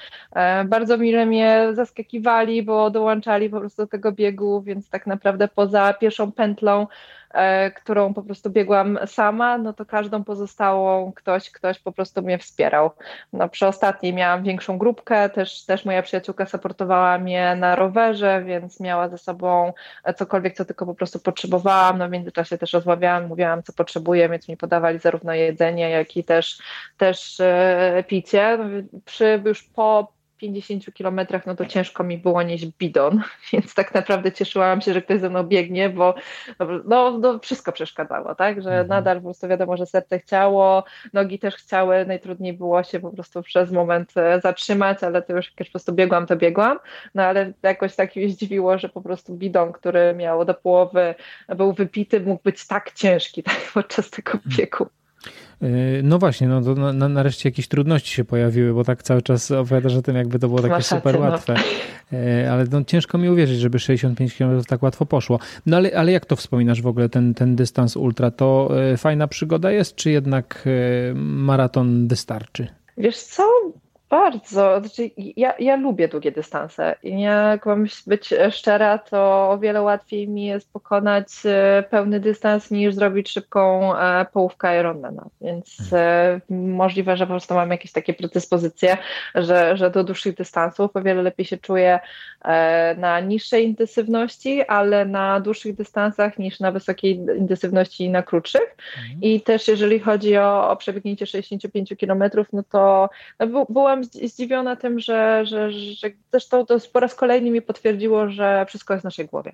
Bardzo mile mnie zaskakiwali, bo dołączali po prostu do tego biegu, więc tak naprawdę poza pierwszą pętlą, którą po prostu biegłam sama, no to każdą pozostałą ktoś po prostu mnie wspierał. No, przy ostatniej miałam większą grupkę, też moja przyjaciółka supportowała mnie na rowerze, więc miała ze sobą cokolwiek, co tylko po prostu potrzebowałam. No, w międzyczasie też rozmawiałam, mówiłam, co potrzebuję, więc mi podawali zarówno jedzenie, jak i też picie. No, już po 50 kilometrach, no to ciężko mi było nieść bidon, więc tak naprawdę cieszyłam się, że ktoś ze mną biegnie, bo no wszystko przeszkadzało, tak, że nadal po prostu wiadomo, że serce chciało, nogi też chciały, najtrudniej było się po prostu przez moment zatrzymać, ale to już po prostu biegłam, no ale jakoś tak mnie zdziwiło, że po prostu bidon, który miał do połowy, był wypity, mógł być tak ciężki, tak, podczas tego biegu. No właśnie, no to nareszcie jakieś trudności się pojawiły, bo tak cały czas opowiadasz o tym, jakby to było takie super łatwe. Ale no ciężko mi uwierzyć, żeby 65 km tak łatwo poszło. No ale jak to wspominasz w ogóle, ten dystans ultra? To fajna przygoda jest, czy jednak maraton wystarczy? Wiesz co? Bardzo. Znaczy, ja lubię długie dystanse. Jak mam być szczera, to o wiele łatwiej mi jest pokonać pełny dystans niż zrobić szybką połówkę Ironmana. Więc możliwe, że po prostu mam jakieś takie predyspozycje, że do dłuższych dystansów o wiele lepiej się czuję na niższej intensywności, ale na dłuższych dystansach niż na wysokiej intensywności i na krótszych. I też jeżeli chodzi o przebiegnięcie 65 km, no to byłam zdziwiona tym, że zresztą to po raz kolejny mi potwierdziło, że wszystko jest w naszej głowie.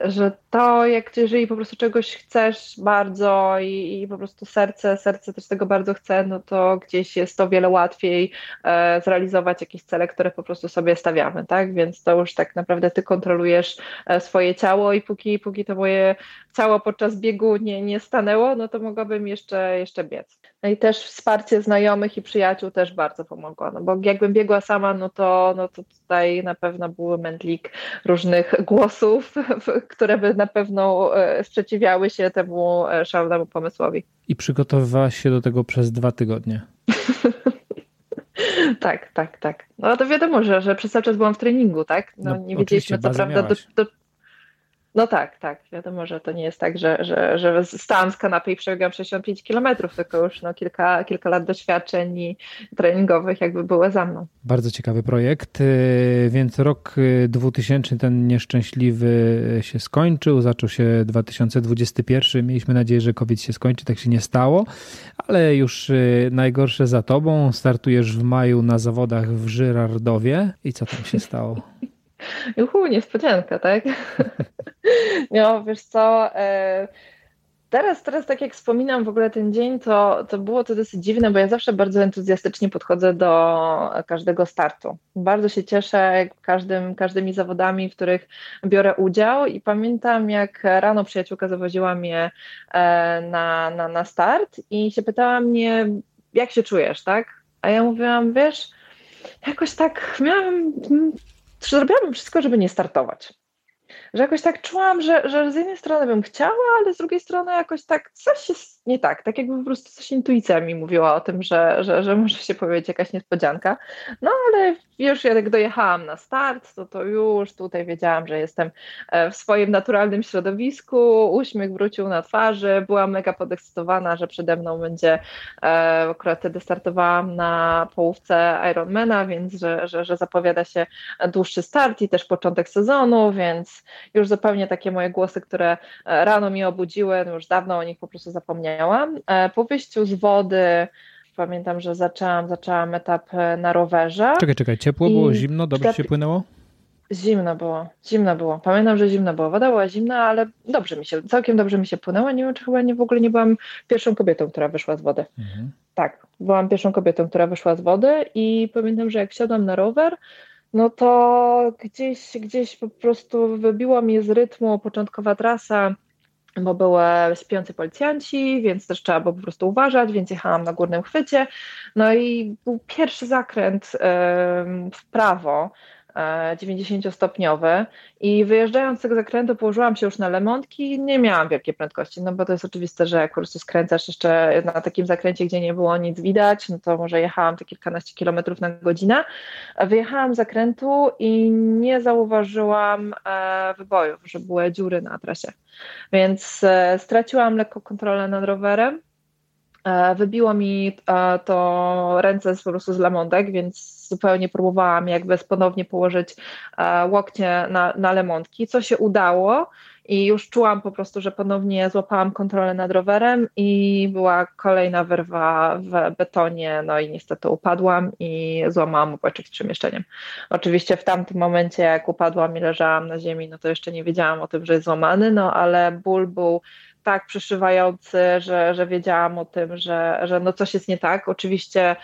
Że to, jeżeli po prostu czegoś chcesz bardzo i po prostu serce też tego bardzo chce, no to gdzieś jest o wiele łatwiej zrealizować jakieś cele, które po prostu sobie stawiamy, tak? Więc to już tak naprawdę ty kontrolujesz swoje ciało i póki to moje ciało podczas biegu nie stanęło, no to mogłabym jeszcze biec. No i też wsparcie znajomych i przyjaciół też bardzo pomogło, no bo jakbym biegła sama, no to tutaj na pewno były mętlik różnych głosów, które by na pewno sprzeciwiały się temu szalonemu pomysłowi. I przygotowywałaś się do tego przez 2 tygodnie. Tak. No to wiadomo, że przez cały czas byłam w treningu, tak? No, nie wiedzieliśmy co prawda No tak. Wiadomo, że to nie jest tak, że stałam z kanapy i przebiegam 65 km, tylko już no, kilka lat doświadczeń i treningowych jakby było za mną. Bardzo ciekawy projekt, więc rok 2000 ten nieszczęśliwy się skończył, zaczął się 2021, mieliśmy nadzieję, że COVID się skończy, tak się nie stało, ale już najgorsze za tobą, startujesz w maju na zawodach w Żyrardowie i co tam się stało? Juhu, niespodzianka, tak? No, wiesz co, teraz tak jak wspominam w ogóle ten dzień, to było to dosyć dziwne, bo ja zawsze bardzo entuzjastycznie podchodzę do każdego startu. Bardzo się cieszę każdymi zawodami, w których biorę udział i pamiętam jak rano przyjaciółka zawoziła mnie na start i się pytała mnie, jak się czujesz, tak? A ja mówiłam, wiesz, jakoś tak miałam... Zrobiłabym wszystko, żeby nie startować. że jakoś tak czułam, że z jednej strony bym chciała, ale z drugiej strony jakoś tak coś jest nie tak, tak jakby po prostu coś intuicja mi mówiła o tym, że może się pojawić jakaś niespodzianka, no ale już jak dojechałam na start, to już tutaj wiedziałam, że jestem w swoim naturalnym środowisku, uśmiech wrócił na twarzy, byłam mega podekscytowana, że przede mną będzie, akurat wtedy startowałam na połówce Ironmana, więc że zapowiada się dłuższy start i też początek sezonu, więc już zupełnie takie moje głosy, które rano mi obudziły, już dawno o nich po prostu zapomniałam. Po wyjściu z wody pamiętam, że zaczęłam etap na rowerze. Czekaj, ciepło było, zimno, dobrze się płynęło? Zimno było. Pamiętam, że zimno było. Woda była zimna, ale całkiem dobrze mi się płynęło. Nie wiem, czy chyba w ogóle nie byłam pierwszą kobietą, która wyszła z wody. Mhm. Tak, byłam pierwszą kobietą, która wyszła z wody i pamiętam, że jak siadłam na rower, no to gdzieś po prostu wybiła mnie z rytmu początkowa trasa, bo były śpiący policjanci, więc też trzeba było po prostu uważać, więc jechałam na górnym chwycie. No i był pierwszy zakręt w prawo, 90-stopniowy i wyjeżdżając z tego zakrętu położyłam się już na lemontki i nie miałam wielkiej prędkości, no bo to jest oczywiste, że jak po prostu skręcasz jeszcze na takim zakręcie, gdzie nie było nic widać, no to może jechałam te kilkanaście kilometrów na godzinę. Wyjechałam z zakrętu i nie zauważyłam wybojów, że były dziury na trasie, więc straciłam lekko kontrolę nad rowerem. Wybiło mi to ręce po prostu z lemontek, więc zupełnie próbowałam jakby ponownie położyć łokcie na lemontki, co się udało i już czułam po prostu, że ponownie złapałam kontrolę nad rowerem i była kolejna wyrwa w betonie, no i niestety upadłam i złamałam obojczyk z przemieszczeniem. Oczywiście w tamtym momencie jak upadłam i leżałam na ziemi, no to jeszcze nie wiedziałam o tym, że jest złamany, no ale ból był tak przyszywający, że wiedziałam o tym, że no coś jest nie tak. Oczywiście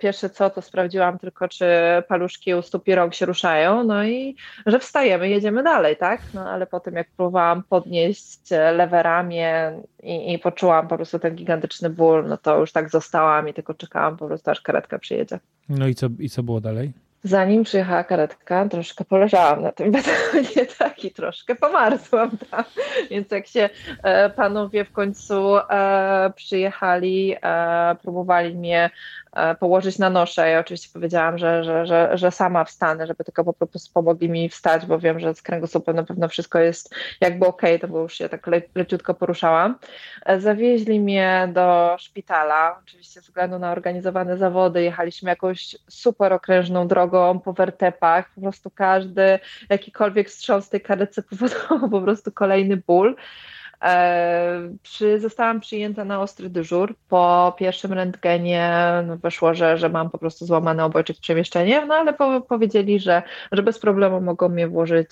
pierwsze co, to sprawdziłam tylko, czy paluszki u stóp i rąk się ruszają, no i że wstajemy, jedziemy dalej, tak? No ale potem jak próbowałam podnieść lewe ramię i poczułam po prostu ten gigantyczny ból, no to już tak zostałam i tylko czekałam po prostu, aż karetka przyjedzie. No i co było dalej? Zanim przyjechała karetka, troszkę poleżałam na tym betonie, tak, i troszkę pomarzłam tam, więc jak się panowie w końcu przyjechali, próbowali mnie położyć na nosze, ja oczywiście powiedziałam, że sama wstanę, żeby tylko po prostu pomogli mi wstać, bo wiem, że z kręgosłupem na pewno wszystko jest jakby okej, to bo już się tak leciutko poruszałam. Zawieźli mnie do szpitala, oczywiście ze względu na organizowane zawody jechaliśmy jakąś super okrężną drogą po wertepach, po prostu każdy jakikolwiek wstrząs tej karetce powodował po prostu kolejny ból. Zostałam przyjęta na ostry dyżur. Po pierwszym rentgenie wyszło, że mam po prostu złamany obojczyk z przemieszczeniem, no ale powiedzieli, że bez problemu mogą mnie włożyć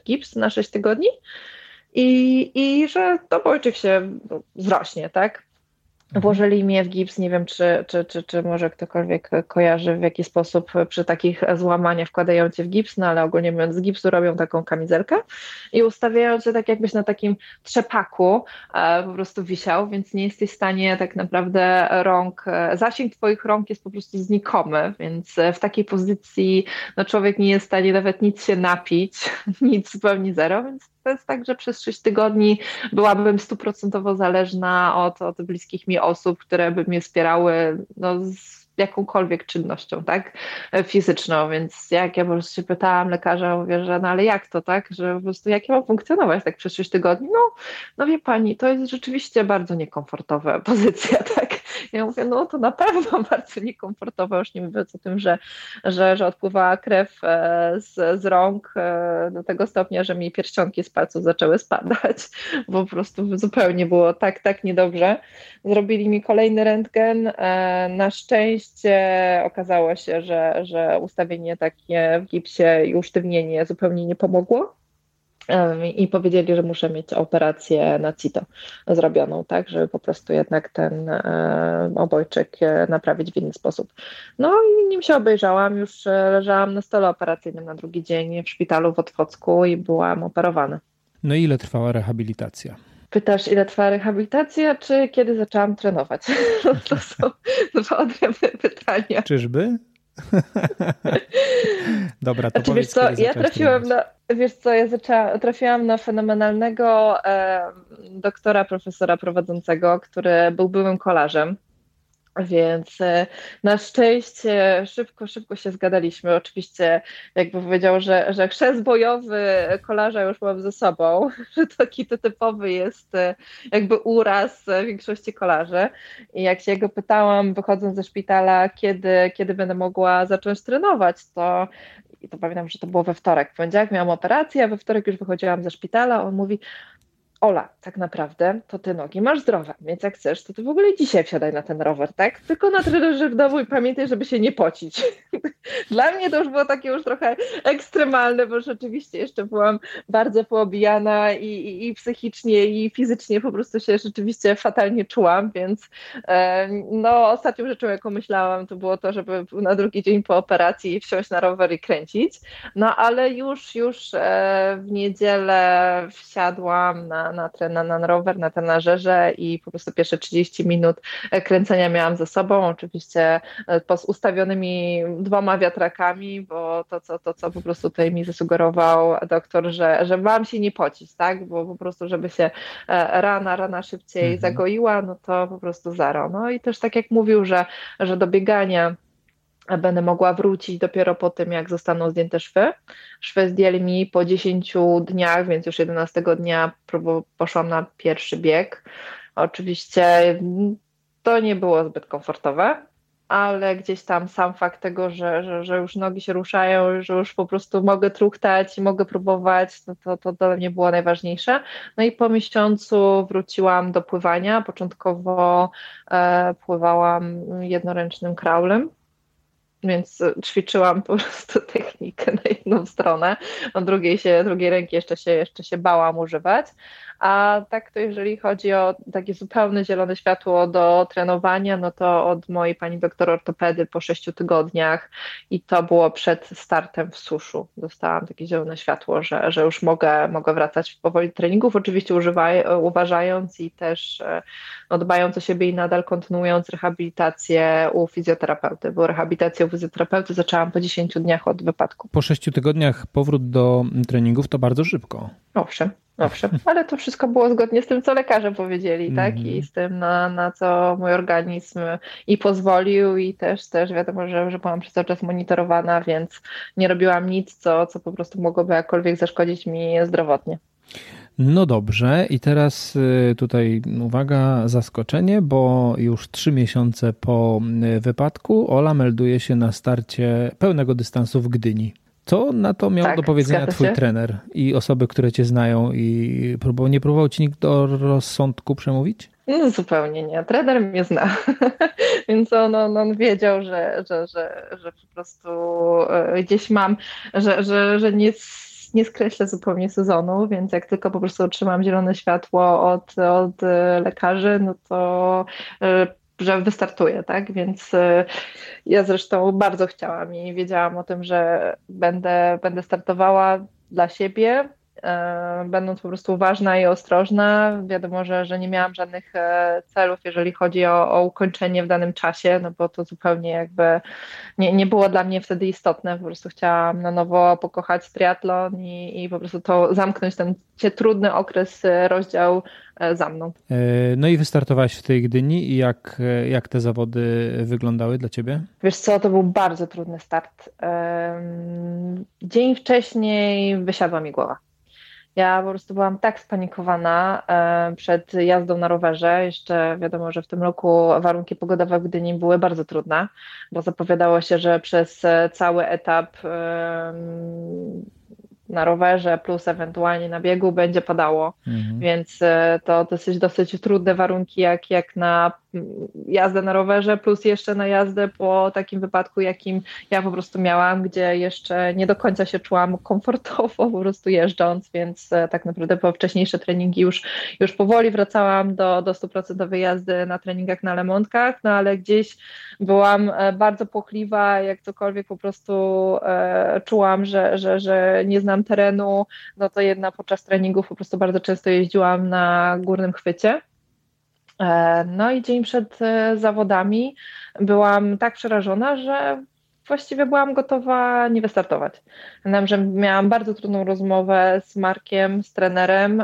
w gips na 6 tygodni i że obojczyk się zrośnie, tak? Włożyli mnie w gips, nie wiem czy może ktokolwiek kojarzy w jaki sposób przy takich złamaniach wkładają cię w gips, no ale ogólnie mówiąc z gipsu robią taką kamizelkę i ustawiają cię tak jakbyś na takim trzepaku po prostu wisiał, więc nie jesteś w stanie tak naprawdę rąk, zasięg twoich rąk jest po prostu znikomy, więc w takiej pozycji no, człowiek nie jest w stanie nawet nic się napić, nic zupełnie zero, więc to jest tak, że przez 6 tygodni byłabym 100% zależna od bliskich mi osób, które by mnie wspierały no, z jakąkolwiek czynnością, tak, fizyczną, więc jak ja po prostu się pytałam lekarza, mówię, że no ale jak to, tak, że po prostu jak ja mam funkcjonować tak przez 6 tygodni, no wie pani, to jest rzeczywiście bardzo niekomfortowa pozycja, tak. Ja mówię, no to na pewno bardzo niekomfortowe, już nie mówiąc o tym, że odpływała krew z rąk do tego stopnia, że mi pierścionki z palców zaczęły spadać, bo po prostu zupełnie było tak niedobrze. Zrobili mi kolejny rentgen, na szczęście okazało się, że ustawienie takie w gipsie i usztywnienie zupełnie nie pomogło. I powiedzieli, że muszę mieć operację na CITO zrobioną, tak, żeby po prostu jednak ten obojczyk naprawić w inny sposób. No i nim się obejrzałam, już leżałam na stole operacyjnym na drugi dzień w szpitalu w Otwocku i byłam operowana. No i ile trwała rehabilitacja? Pytasz, ile trwa rehabilitacja, czy kiedy zaczęłam trenować? To są dwa odrębne pytania. Czyżby? Dobra, to znaczy, powiedz, wiesz co, ja trafiłam na, wiesz co, ja trafiłam na fenomenalnego doktora, profesora prowadzącego, który był byłym kolarzem. Więc na szczęście szybko się zgadaliśmy. Oczywiście jakby powiedział, że chrzest bojowy kolarza już mam ze sobą, że taki to typowy jest jakby uraz większości kolarzy. I jak się go pytałam, wychodząc ze szpitala, kiedy będę mogła zacząć trenować, to i to pamiętam, że to było we wtorek. W poniedziałek miałam operację, a we wtorek już wychodziłam ze szpitala. On mówi: Ola, tak naprawdę to ty nogi masz zdrowe, więc jak chcesz, to ty w ogóle dzisiaj wsiadaj na ten rower, tak? Tylko na trenerze w domu i pamiętaj, żeby się nie pocić. Dla mnie to już było takie już trochę ekstremalne, bo rzeczywiście jeszcze byłam bardzo poobijana i psychicznie, i fizycznie po prostu się rzeczywiście fatalnie czułam, więc no ostatnią rzeczą, jaką myślałam, to było to, żeby na drugi dzień po operacji wsiąść na rower i kręcić, no ale już w niedzielę wsiadłam na rower, na trenażerze i po prostu pierwsze 30 minut kręcenia miałam ze sobą, oczywiście z ustawionymi 2 wiatrakami, bo to co po prostu tutaj mi zasugerował doktor, że mam się nie pocić, tak, bo po prostu żeby się rana szybciej zagoiła, no to po prostu zero. No i też tak jak mówił, że do biegania będę mogła wrócić dopiero po tym, jak zostaną zdjęte szwy. Szwy zdjęli mi po 10 dniach, więc już 11 dnia poszłam na pierwszy bieg. Oczywiście to nie było zbyt komfortowe, ale gdzieś tam sam fakt tego, że już nogi się ruszają, że już po prostu mogę truchtać i mogę próbować, no to dla mnie było najważniejsze. No i po miesiącu wróciłam do pływania. Początkowo pływałam jednoręcznym kraulem, więc ćwiczyłam po prostu technikę na jedną stronę, a drugiej ręki jeszcze się bałam używać. A tak to jeżeli chodzi o takie zupełne zielone światło do trenowania, no to od mojej pani doktor ortopedy po 6 tygodniach, i to było przed startem w suszu, dostałam takie zielone światło, że już mogę wracać powoli do treningów, oczywiście uważając i też no, dbając o siebie i nadal kontynuując rehabilitację u fizjoterapeuty, bo rehabilitację u fizjoterapeuty zaczęłam po 10 dniach od wypadku. Po 6 tygodniach powrót do treningów to bardzo szybko. Owszem, ale to wszystko było zgodnie z tym, co lekarze powiedzieli, tak? I z tym, na co mój organizm i pozwolił, i też wiadomo, że byłam przez cały czas monitorowana, więc nie robiłam nic, co po prostu mogłoby jakkolwiek zaszkodzić mi zdrowotnie. No dobrze, i teraz tutaj uwaga, zaskoczenie, bo już 3 miesiące po wypadku Ola melduje się na starcie pełnego dystansu w Gdyni. Co na to miał do powiedzenia twój trener i osoby, które cię znają, i nie próbował ci nikt do rozsądku przemówić? No zupełnie nie. Trener mnie zna, więc on wiedział, że po prostu gdzieś mam, że nie skreślę zupełnie sezonu, więc jak tylko po prostu otrzymam zielone światło od lekarzy, no to że wystartuję, tak? Więc ja zresztą bardzo chciałam i wiedziałam o tym, że będę startowała dla siebie, będąc po prostu uważna i ostrożna. Wiadomo, że nie miałam żadnych celów, jeżeli chodzi o ukończenie w danym czasie, no bo to zupełnie jakby nie było dla mnie wtedy istotne. Po prostu chciałam na nowo pokochać triatlon i po prostu to zamknąć ten trudny okres, rozdział za mną. No i wystartowałaś w tej Gdyni, i jak te zawody wyglądały dla ciebie? Wiesz co, to był bardzo trudny start. Dzień wcześniej wysiadła mi głowa. Ja po prostu byłam tak spanikowana przed jazdą na rowerze. Jeszcze wiadomo, że w tym roku warunki pogodowe w Gdyni były bardzo trudne, bo zapowiadało się, że przez cały etap na rowerze plus ewentualnie na biegu będzie padało, więc to dosyć trudne warunki jak na jazdę na rowerze, plus jeszcze na jazdę po takim wypadku, jakim ja po prostu miałam, gdzie jeszcze nie do końca się czułam komfortowo po prostu jeżdżąc, więc tak naprawdę po wcześniejsze treningi już powoli wracałam do 100% jazdy na treningach na Lemontkach, no ale gdzieś byłam bardzo płochliwa, jak cokolwiek po prostu czułam, że nie znam terenu, no to jednak podczas treningów po prostu bardzo często jeździłam na górnym chwycie. No i dzień przed zawodami byłam tak przerażona, że właściwie byłam gotowa nie wystartować. Pamiętam, że miałam bardzo trudną rozmowę z Markiem, z trenerem,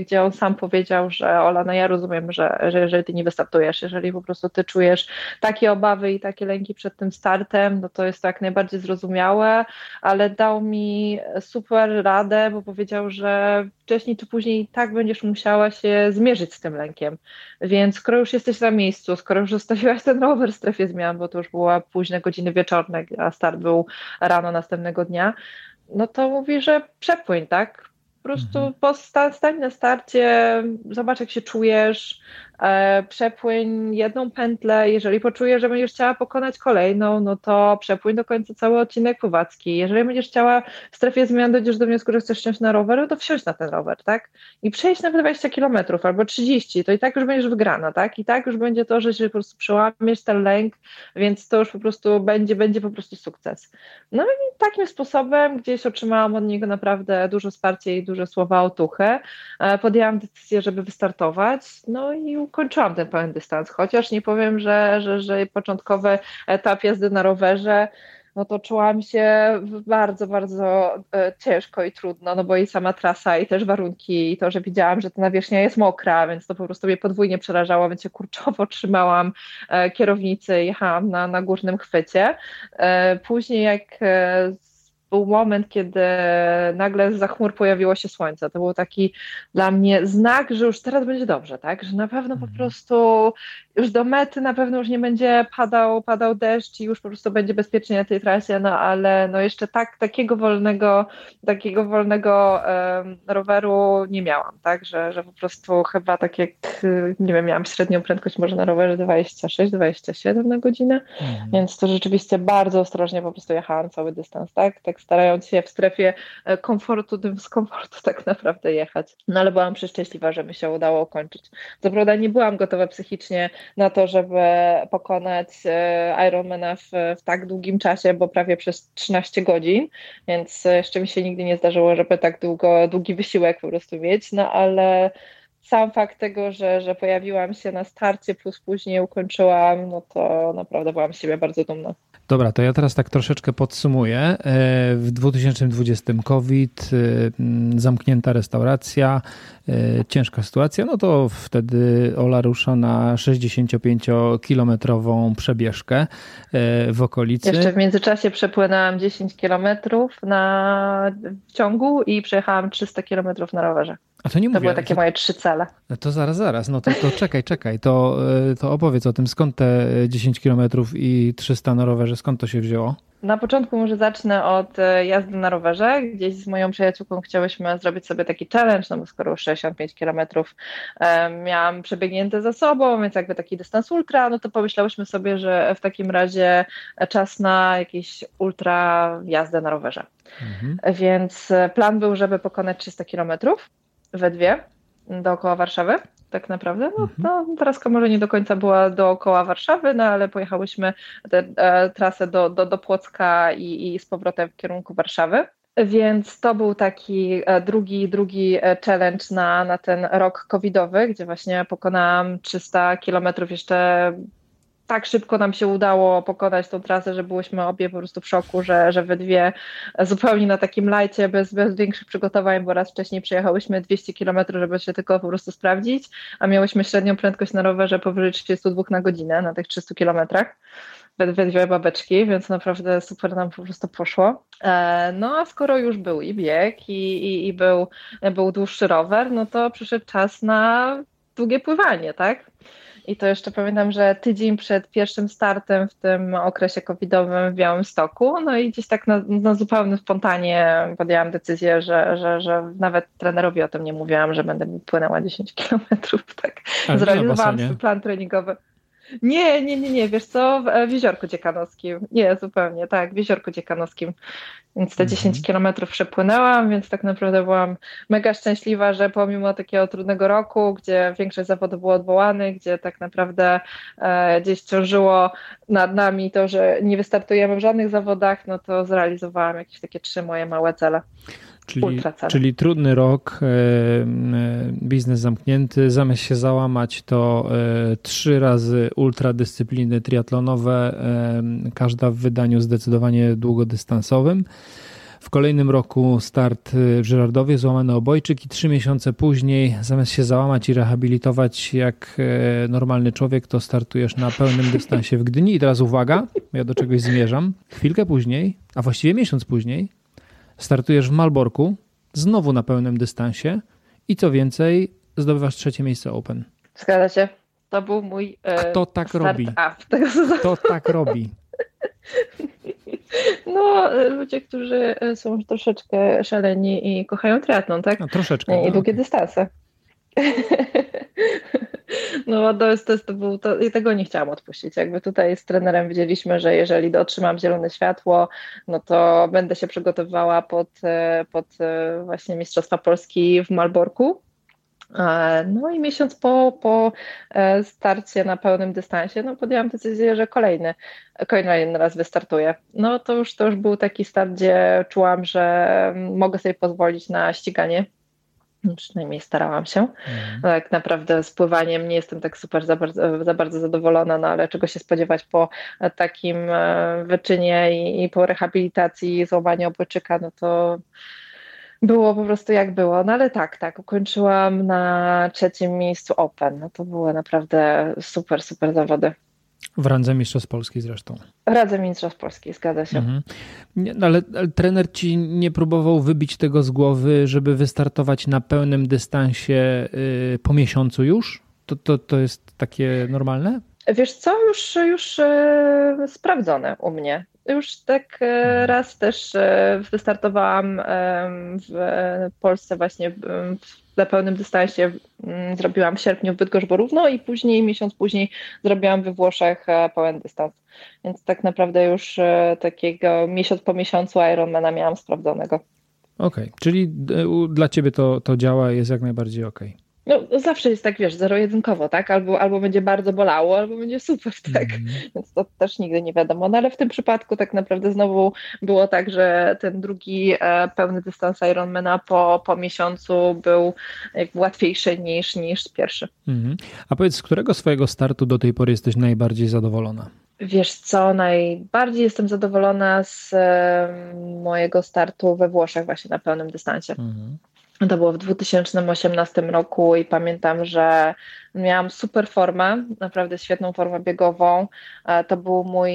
gdzie on sam powiedział, że Ola, no ja rozumiem, że jeżeli ty nie wystartujesz, jeżeli po prostu ty czujesz takie obawy i takie lęki przed tym startem, no to jest to jak najbardziej zrozumiałe, ale dał mi super radę, bo powiedział, że wcześniej czy później i tak będziesz musiała się zmierzyć z tym lękiem. Więc skoro już jesteś na miejscu, skoro już zostawiłaś ten rower w strefie zmian, bo to już była późne godziny wieczorne, a start był rano następnego dnia, no to mówi, że przepłyń, tak? Po prostu stań na starcie, zobacz jak się czujesz, przepłyń jedną pętlę, jeżeli poczujesz, że będziesz chciała pokonać kolejną, no to przepłyń do końca cały odcinek pływacki. Jeżeli będziesz chciała w strefie zmian, dojdziesz do wniosku, że chcesz wsiąść na rower, to wsiąść na ten rower, tak? I przejść nawet 20 km albo 30, to i tak już będziesz wygrana, tak? I tak już będzie to, że się po prostu przełamiesz ten lęk, więc to już po prostu będzie po prostu sukces. No i takim sposobem gdzieś otrzymałam od niego naprawdę dużo wsparcia i duże słowa otuchy. Podjęłam decyzję, żeby wystartować, no i ukończyłam ten pełen dystans, chociaż nie powiem, że początkowy etap jazdy na rowerze, no to czułam się bardzo, bardzo ciężko i trudno, no bo i sama trasa, i też warunki, i to, że widziałam, że ta nawierzchnia jest mokra, więc to po prostu mnie podwójnie przerażało, więc się kurczowo trzymałam kierownicy, jechałam na górnym chwycie. Później jak był moment, kiedy nagle zza chmur pojawiło się słońce. To był taki dla mnie znak, że już teraz będzie dobrze, tak? Że na pewno po prostu już do mety na pewno już nie będzie padał deszcz i już po prostu będzie bezpiecznie na tej trasie, no ale no jeszcze takiego wolnego roweru nie miałam, tak? Że po prostu chyba tak jak, nie wiem, miałam średnią prędkość może na rowerze 26-27 na godzinę, więc to rzeczywiście bardzo ostrożnie po prostu jechałam cały dystans, tak? Starając się w strefie komfortu, dyskomfortu tak naprawdę jechać. No ale byłam przeszczęśliwa, że mi się udało ukończyć. Co prawda nie byłam gotowa psychicznie na to, żeby pokonać Ironmana w tak długim czasie, bo prawie przez 13 godzin, więc jeszcze mi się nigdy nie zdarzyło, żeby tak długi wysiłek po prostu mieć, no ale sam fakt tego, że pojawiłam się na starcie plus później ukończyłam, no to naprawdę byłam z siebie bardzo dumna. Dobra, to ja teraz tak troszeczkę podsumuję. W 2020 COVID, zamknięta restauracja, ciężka sytuacja, no to wtedy Ola rusza na 65-kilometrową przebieżkę w okolicy. Jeszcze w międzyczasie przepłynęłam 10 kilometrów w ciągu i przejechałam 300 kilometrów na rowerze. A to nie mówię, były takie moje 3 cele. To zaraz, no to czekaj, to opowiedz o tym, skąd te 10 kilometrów i 300 na rowerze, skąd to się wzięło? Na początku może zacznę od jazdy na rowerze. Gdzieś z moją przyjaciółką chciałyśmy zrobić sobie taki challenge, no bo skoro 65 km miałam przebiegnięte za sobą, więc jakby taki dystans ultra, no to pomyślałyśmy sobie, że w takim razie czas na jakieś ultra jazdę na rowerze. Więc plan był, żeby pokonać 300 km we dwie dookoła Warszawy. Tak naprawdę, no traska może nie do końca była dookoła Warszawy, no ale pojechałyśmy tę trasę do Płocka i z powrotem w kierunku Warszawy. Więc to był taki drugi challenge na ten rok covidowy, gdzie właśnie pokonałam 300 kilometrów jeszcze. Tak szybko nam się udało pokonać tą trasę, że byłyśmy obie po prostu w szoku, że we dwie zupełnie na takim lajcie, bez większych przygotowań, bo raz wcześniej przejechałyśmy 200 km, żeby się tylko po prostu sprawdzić, a miałyśmy średnią prędkość na rowerze powyżej 32 na godzinę na tych 300 kilometrach. We dwie babeczki, więc naprawdę super nam po prostu poszło. No a skoro już był i bieg, i był dłuższy rower, no to przyszedł czas na długie pływanie, tak? I to jeszcze pamiętam, że tydzień przed pierwszym startem w tym okresie covidowym w Białymstoku, no i gdzieś tak na zupełnym spontanie podjęłam decyzję, że nawet trenerowi o tym nie mówiłam, że będę płynęła 10 kilometrów, tak. Zrealizowałam swój plan treningowy. Nie, wiesz co, w Jeziorku Dziekanowskim. Nie, zupełnie, tak, w Jeziorku Dziekanowskim. Więc te 10 kilometrów przepłynęłam, więc tak naprawdę byłam mega szczęśliwa, że pomimo takiego trudnego roku, gdzie większość zawodów było odwołanych, gdzie tak naprawdę gdzieś ciążyło nad nami to, że nie wystartujemy w żadnych zawodach, no to zrealizowałam jakieś takie 3 moje małe cele. Czyli trudny rok, biznes zamknięty, zamiast się załamać to 3 razy ultradyscypliny triatlonowe, każda w wydaniu zdecydowanie długodystansowym. W kolejnym roku start w Żyrardowie, złamany obojczyk i 3 miesiące później zamiast się załamać i rehabilitować jak normalny człowiek, to startujesz na pełnym dystansie w Gdyni i teraz uwaga, ja do czegoś zmierzam. Chwilkę później, a właściwie miesiąc później startujesz w Malborku, znowu na pełnym dystansie i co więcej zdobywasz 3. miejsce Open. Zgadza się, to był mój kto tak start robi? Kto tak robi? No, ludzie, którzy są troszeczkę szaleni i kochają triathlon, tak? No, troszeczkę. I długie dystanse. No, to był, i tego nie chciałam odpuścić. Jakby tutaj z trenerem widzieliśmy, że jeżeli otrzymam zielone światło, no to będę się przygotowywała pod właśnie Mistrzostwa Polski w Malborku. No i miesiąc po starcie na pełnym dystansie, no podjęłam decyzję, że kolejny raz wystartuję. No to już był taki start, gdzie czułam, że mogę sobie pozwolić na ściganie. Przynajmniej starałam się. Tak naprawdę z pływaniem nie jestem tak super za bardzo zadowolona, no ale czego się spodziewać po takim wyczynie i po rehabilitacji, złamaniu obojczyka, no to było po prostu jak było, no ale tak, ukończyłam na 3. miejscu Open, no to były naprawdę super zawody. W randze Mistrzostw Polski zresztą. Radze Mistrzostw Polski, zgadza się. Mhm. Nie, no ale trener ci nie próbował wybić tego z głowy, żeby wystartować na pełnym dystansie po miesiącu już? To jest takie normalne? Wiesz co, już sprawdzone u mnie. Już tak raz też wystartowałam w Polsce właśnie na pełnym dystansie, zrobiłam w sierpniu w Bydgoszcz Borówno i później, miesiąc później zrobiłam we Włoszech pełen dystans. Więc tak naprawdę już takiego miesiąc po miesiącu Ironmana miałam sprawdzonego. Okej, czyli dla ciebie to działa, jest jak najbardziej okej. No zawsze jest tak, wiesz, zero-jedynkowo, tak? Albo będzie bardzo bolało, albo będzie super, tak? Więc to też nigdy nie wiadomo. No ale w tym przypadku tak naprawdę znowu było tak, że ten drugi pełny dystans Ironmana po miesiącu był łatwiejszy niż pierwszy. Mhm. A powiedz, z którego swojego startu do tej pory jesteś najbardziej zadowolona? Wiesz co, najbardziej jestem zadowolona z mojego startu we Włoszech właśnie na pełnym dystansie. Mhm. To było w 2018 roku i pamiętam, że miałam super formę, naprawdę świetną formę biegową. To był mój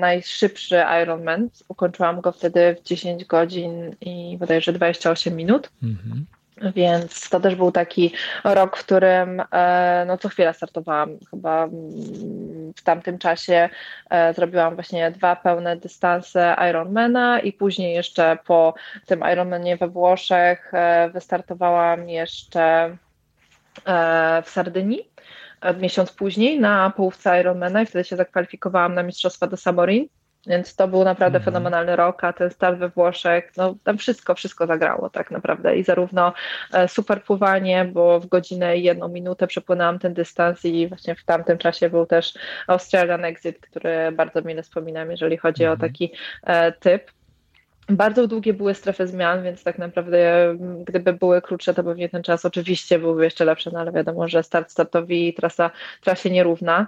najszybszy Ironman. Ukończyłam go wtedy w 10 godzin i bodajże 28 minut. Mhm. Więc to też był taki rok, w którym no co chwila startowałam. Chyba w tamtym czasie zrobiłam właśnie 2 pełne dystanse Ironmana i później jeszcze po tym Ironmanie we Włoszech wystartowałam jeszcze w Sardynii miesiąc później na połówce Ironmana i wtedy się zakwalifikowałam na mistrzostwa do Samorin. Więc to był naprawdę fenomenalny rok, a ten start we Włoszech, no tam wszystko zagrało tak naprawdę i zarówno super pływanie, bo w godzinę i 1 minutę przepłynęłam ten dystans i właśnie w tamtym czasie był też Australian Exit, który bardzo mile wspominam, jeżeli chodzi o taki typ. Bardzo długie były strefy zmian, więc tak naprawdę gdyby były krótsze, to pewnie ten czas oczywiście byłby jeszcze lepszy, no ale wiadomo, że startowi i trasie nierówna.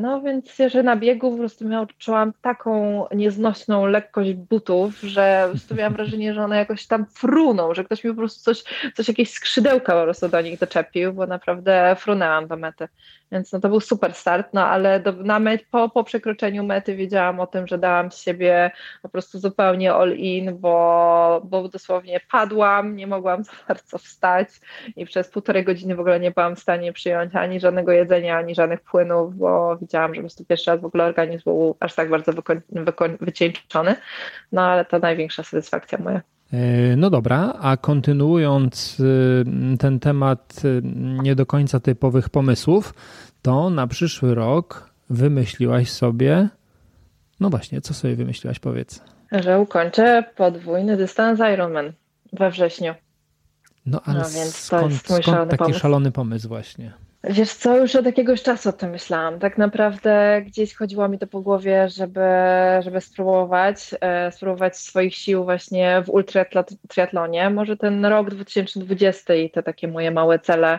No więc że na biegu po prostu czułam taką nieznośną lekkość butów, że miałam wrażenie, że one jakoś tam fruną, że ktoś mi po prostu coś jakieś skrzydełka po prostu do nich doczepił, bo naprawdę frunęłam do mety. Więc no, to był super start, no ale po przekroczeniu mety wiedziałam o tym, że dałam z siebie po prostu zupełnie all in, bo dosłownie padłam, nie mogłam za bardzo wstać i przez 1,5 godziny w ogóle nie byłam w stanie przyjąć ani żadnego jedzenia, ani żadnych płynów, bo widziałam, że po prostu pierwszy raz w ogóle organizm był aż tak bardzo wycieńczony, no ale to największa satysfakcja moja. No dobra, a kontynuując ten temat nie do końca typowych pomysłów, to na przyszły rok wymyśliłaś sobie, no właśnie, co sobie wymyśliłaś, powiedz? Że ukończę podwójny dystans Ironman we wrześniu. No ale no, więc skąd taki szalony pomysł właśnie? Wiesz co, już od jakiegoś czasu o tym myślałam. Tak naprawdę gdzieś chodziło mi to po głowie, żeby spróbować swoich sił właśnie w ultratriatlonie. Może ten rok 2020 i te takie moje małe cele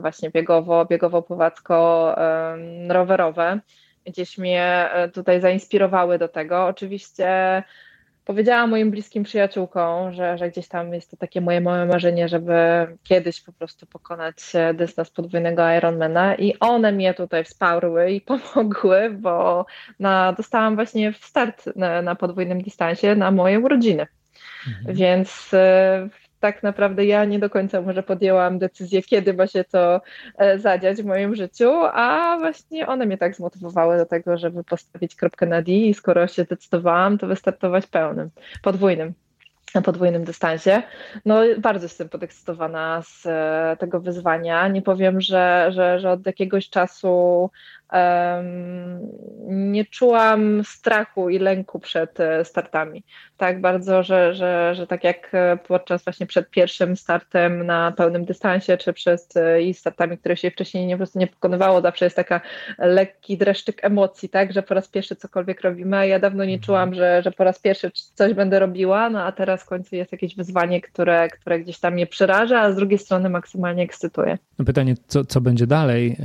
właśnie biegowo-pływacko-rowerowe gdzieś mnie tutaj zainspirowały do tego. Oczywiście powiedziałam moim bliskim przyjaciółkom, że gdzieś tam jest to takie moje małe marzenie, żeby kiedyś po prostu pokonać dystans podwójnego Ironmana, i one mnie tutaj wsparły i pomogły, bo dostałam właśnie start na podwójnym dystansie na moje urodziny. Mhm. Więc tak naprawdę ja nie do końca może podjęłam decyzję, kiedy ma się to zadziać w moim życiu, a właśnie one mnie tak zmotywowały do tego, żeby postawić kropkę na D, i skoro się zdecydowałam, to wystartować na podwójnym dystansie. No bardzo jestem podekscytowana z tego wyzwania. Nie powiem, że od jakiegoś czasu nie czułam strachu i lęku przed startami. Tak bardzo, że tak jak podczas właśnie przed pierwszym startem na pełnym dystansie, czy przed startami, które się wcześniej po prostu nie pokonywało, zawsze jest taka lekki dreszczyk emocji, tak, że po raz pierwszy cokolwiek robimy. Ja dawno nie czułam, że po raz pierwszy coś będę robiła, no a teraz w końcu jest jakieś wyzwanie, które gdzieś tam mnie przeraża, a z drugiej strony maksymalnie ekscytuje. No pytanie, co będzie dalej,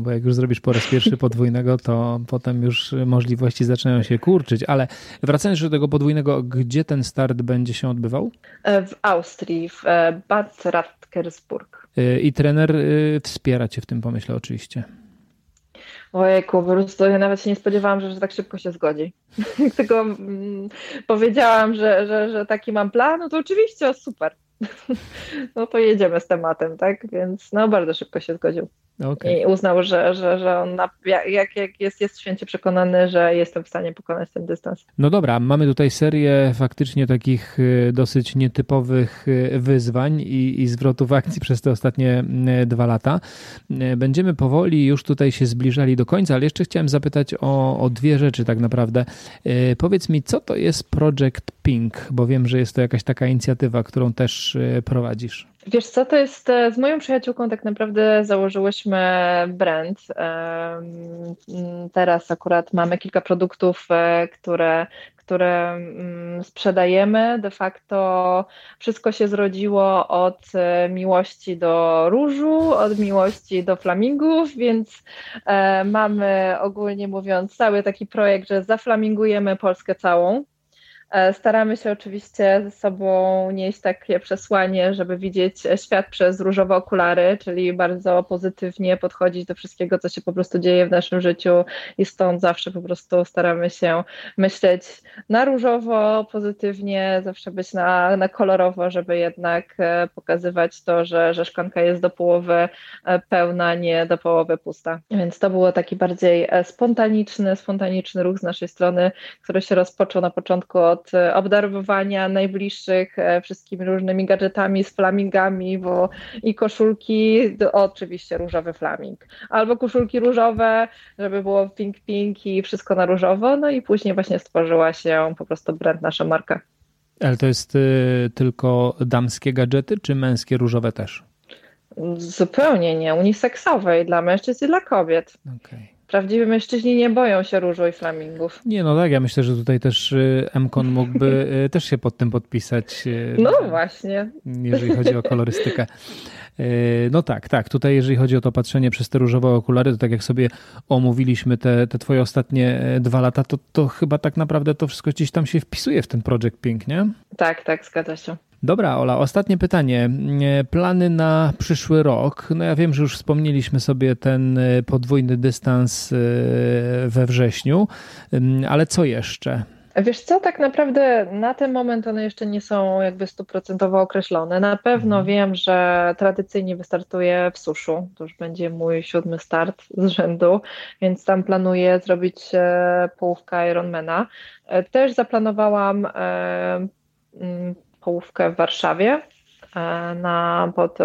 bo jak już zrobisz po raz pierwszy podwójnego, to potem już możliwości zaczynają się kurczyć, ale wracając do tego podwójnego, gdzie ten start będzie się odbywał? W Austrii, w Bad Radkersburg. I trener wspiera cię w tym pomyśle oczywiście. Ojejku, po prostu ja nawet się nie spodziewałam, że tak szybko się zgodzi. Tylko powiedziałam, że taki mam plan, no to oczywiście, super. No to jedziemy z tematem, tak? Więc no bardzo szybko się zgodził. Okay. I uznał, że on jak jest święcie przekonany, że jestem w stanie pokonać ten dystans. No dobra, mamy tutaj serię faktycznie takich dosyć nietypowych wyzwań i zwrotów akcji przez te ostatnie 2 lata. Będziemy powoli już tutaj się zbliżali do końca, ale jeszcze chciałem zapytać o 2 rzeczy tak naprawdę. Powiedz mi, co to jest Project Pink, bo wiem, że jest to jakaś taka inicjatywa, którą też prowadzisz. Wiesz co, to jest, z moją przyjaciółką tak naprawdę założyłyśmy brand. Teraz akurat mamy kilka produktów, które sprzedajemy. De facto wszystko się zrodziło od miłości do różu, od miłości do flamingów, więc mamy ogólnie mówiąc cały taki projekt, że zaflamingujemy Polskę całą. Staramy się oczywiście ze sobą nieść takie przesłanie, żeby widzieć świat przez różowe okulary, czyli bardzo pozytywnie podchodzić do wszystkiego, co się po prostu dzieje w naszym życiu, i stąd zawsze po prostu staramy się myśleć na różowo, pozytywnie, zawsze być na kolorowo, żeby jednak pokazywać to, że szklanka jest do połowy pełna, nie do połowy pusta. Więc to było taki bardziej spontaniczny ruch z naszej strony, który się rozpoczął na początku od obdarowywania najbliższych wszystkimi różnymi gadżetami z flamingami, bo i koszulki, oczywiście różowy flaming, albo koszulki różowe, żeby było pink i wszystko na różowo, no i później właśnie stworzyła się po prostu brand, nasza marka. Ale to jest tylko damskie gadżety, czy męskie różowe też? Zupełnie nie, uniseksowe, i dla mężczyzn, i dla kobiet. Okej. Prawdziwi mężczyźni nie boją się różu i flamingów. Nie, no tak, ja myślę, że tutaj też MKON mógłby też się pod tym podpisać. No właśnie. Jeżeli chodzi o kolorystykę. No tak. Tutaj jeżeli chodzi o to patrzenie przez te różowe okulary, to tak jak sobie omówiliśmy te twoje ostatnie 2 lata, to chyba tak naprawdę to wszystko gdzieś tam się wpisuje w ten Project Pink, nie? Tak, zgadza się. Dobra, Ola, ostatnie pytanie. Plany na przyszły rok. No ja wiem, że już wspomnieliśmy sobie ten podwójny dystans we wrześniu, ale co jeszcze? Wiesz co, tak naprawdę na ten moment one jeszcze nie są jakby 100% określone. Na pewno wiem, że tradycyjnie wystartuję w suszu. To już będzie mój 7. start z rzędu, więc tam planuję zrobić połówkę Ironmana. Też zaplanowałam połówkę w Warszawie,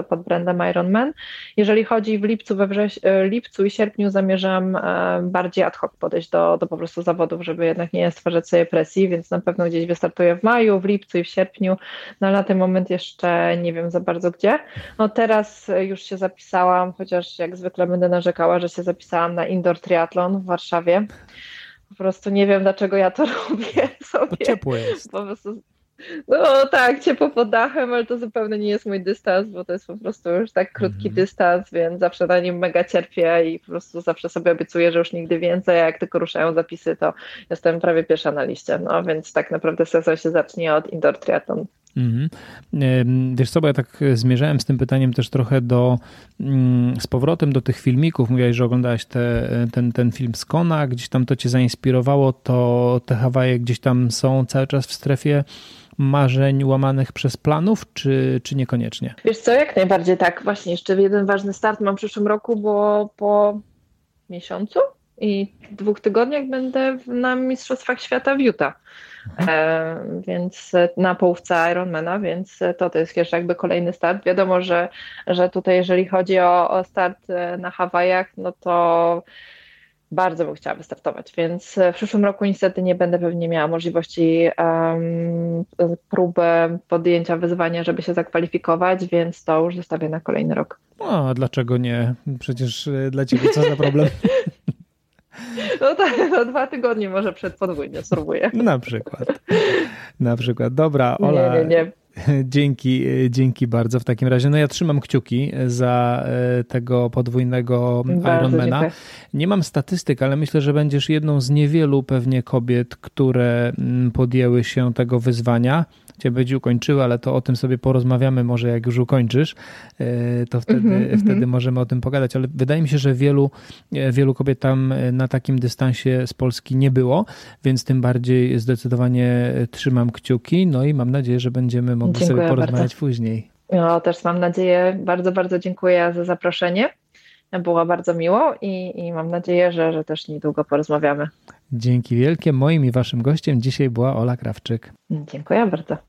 pod brandem Ironman. Jeżeli chodzi w lipcu i sierpniu, zamierzam bardziej ad hoc podejść do po prostu zawodów, żeby jednak nie stwarzać sobie presji, więc na pewno gdzieś wystartuję w maju, w lipcu i w sierpniu, no na ten moment jeszcze nie wiem za bardzo gdzie. No teraz już się zapisałam, chociaż jak zwykle będę narzekała, że się zapisałam na indoor triathlon w Warszawie. Po prostu nie wiem, dlaczego ja to robię sobie. To ciepło jest. Po prostu... No tak, ciepło pod dachem, ale to zupełnie nie jest mój dystans, bo to jest po prostu już tak krótki dystans, więc zawsze na nim mega cierpię i po prostu zawsze sobie obiecuję, że już nigdy więcej, a jak tylko ruszają zapisy, to jestem prawie pierwsza na liście, no więc tak naprawdę sezon się zacznie od indoor triathlon. Wiesz co, bo ja tak zmierzałem z tym pytaniem też trochę z powrotem do tych filmików. Mówiłaś, że oglądałaś ten film z Kona, gdzieś tam to cię zainspirowało, to te Hawaje gdzieś tam są cały czas w strefie marzeń łamanych przez planów, czy niekoniecznie? Wiesz co, jak najbardziej tak. Właśnie jeszcze jeden ważny start mam w przyszłym roku, bo po miesiącu i 2 tygodniach będę na Mistrzostwach Świata w Utah. Więc na połówce Ironmana, więc to jest jeszcze jakby kolejny start. Wiadomo, że tutaj jeżeli chodzi o start na Hawajach, no to bardzo bym chciała wystartować, więc w przyszłym roku niestety nie będę pewnie miała możliwości próby podjęcia wyzwania, żeby się zakwalifikować, więc to już zostawię na kolejny rok. A dlaczego nie? Przecież dla ciebie co za problem? No tak, no 2 tygodnie może przed podwójnie spróbuję. Na przykład. Dobra, Ola. Nie. Dzięki bardzo w takim razie. No ja trzymam kciuki za tego podwójnego Ironmana. Nie mam statystyk, ale myślę, że będziesz jedną z niewielu pewnie kobiet, które podjęły się tego wyzwania. Cię będzie ukończyła, ale to o tym sobie porozmawiamy może jak już ukończysz, to wtedy możemy o tym pogadać, ale wydaje mi się, że wielu kobiet tam na takim dystansie z Polski nie było, więc tym bardziej zdecydowanie trzymam kciuki, no i mam nadzieję, że będziemy mogli sobie porozmawiać później. No, też mam nadzieję, bardzo, bardzo dziękuję za zaproszenie. Było bardzo miło i mam nadzieję, że też niedługo porozmawiamy. Dzięki wielkie. Moim i waszym gościem dzisiaj była Ola Krawczyk. Dziękuję bardzo.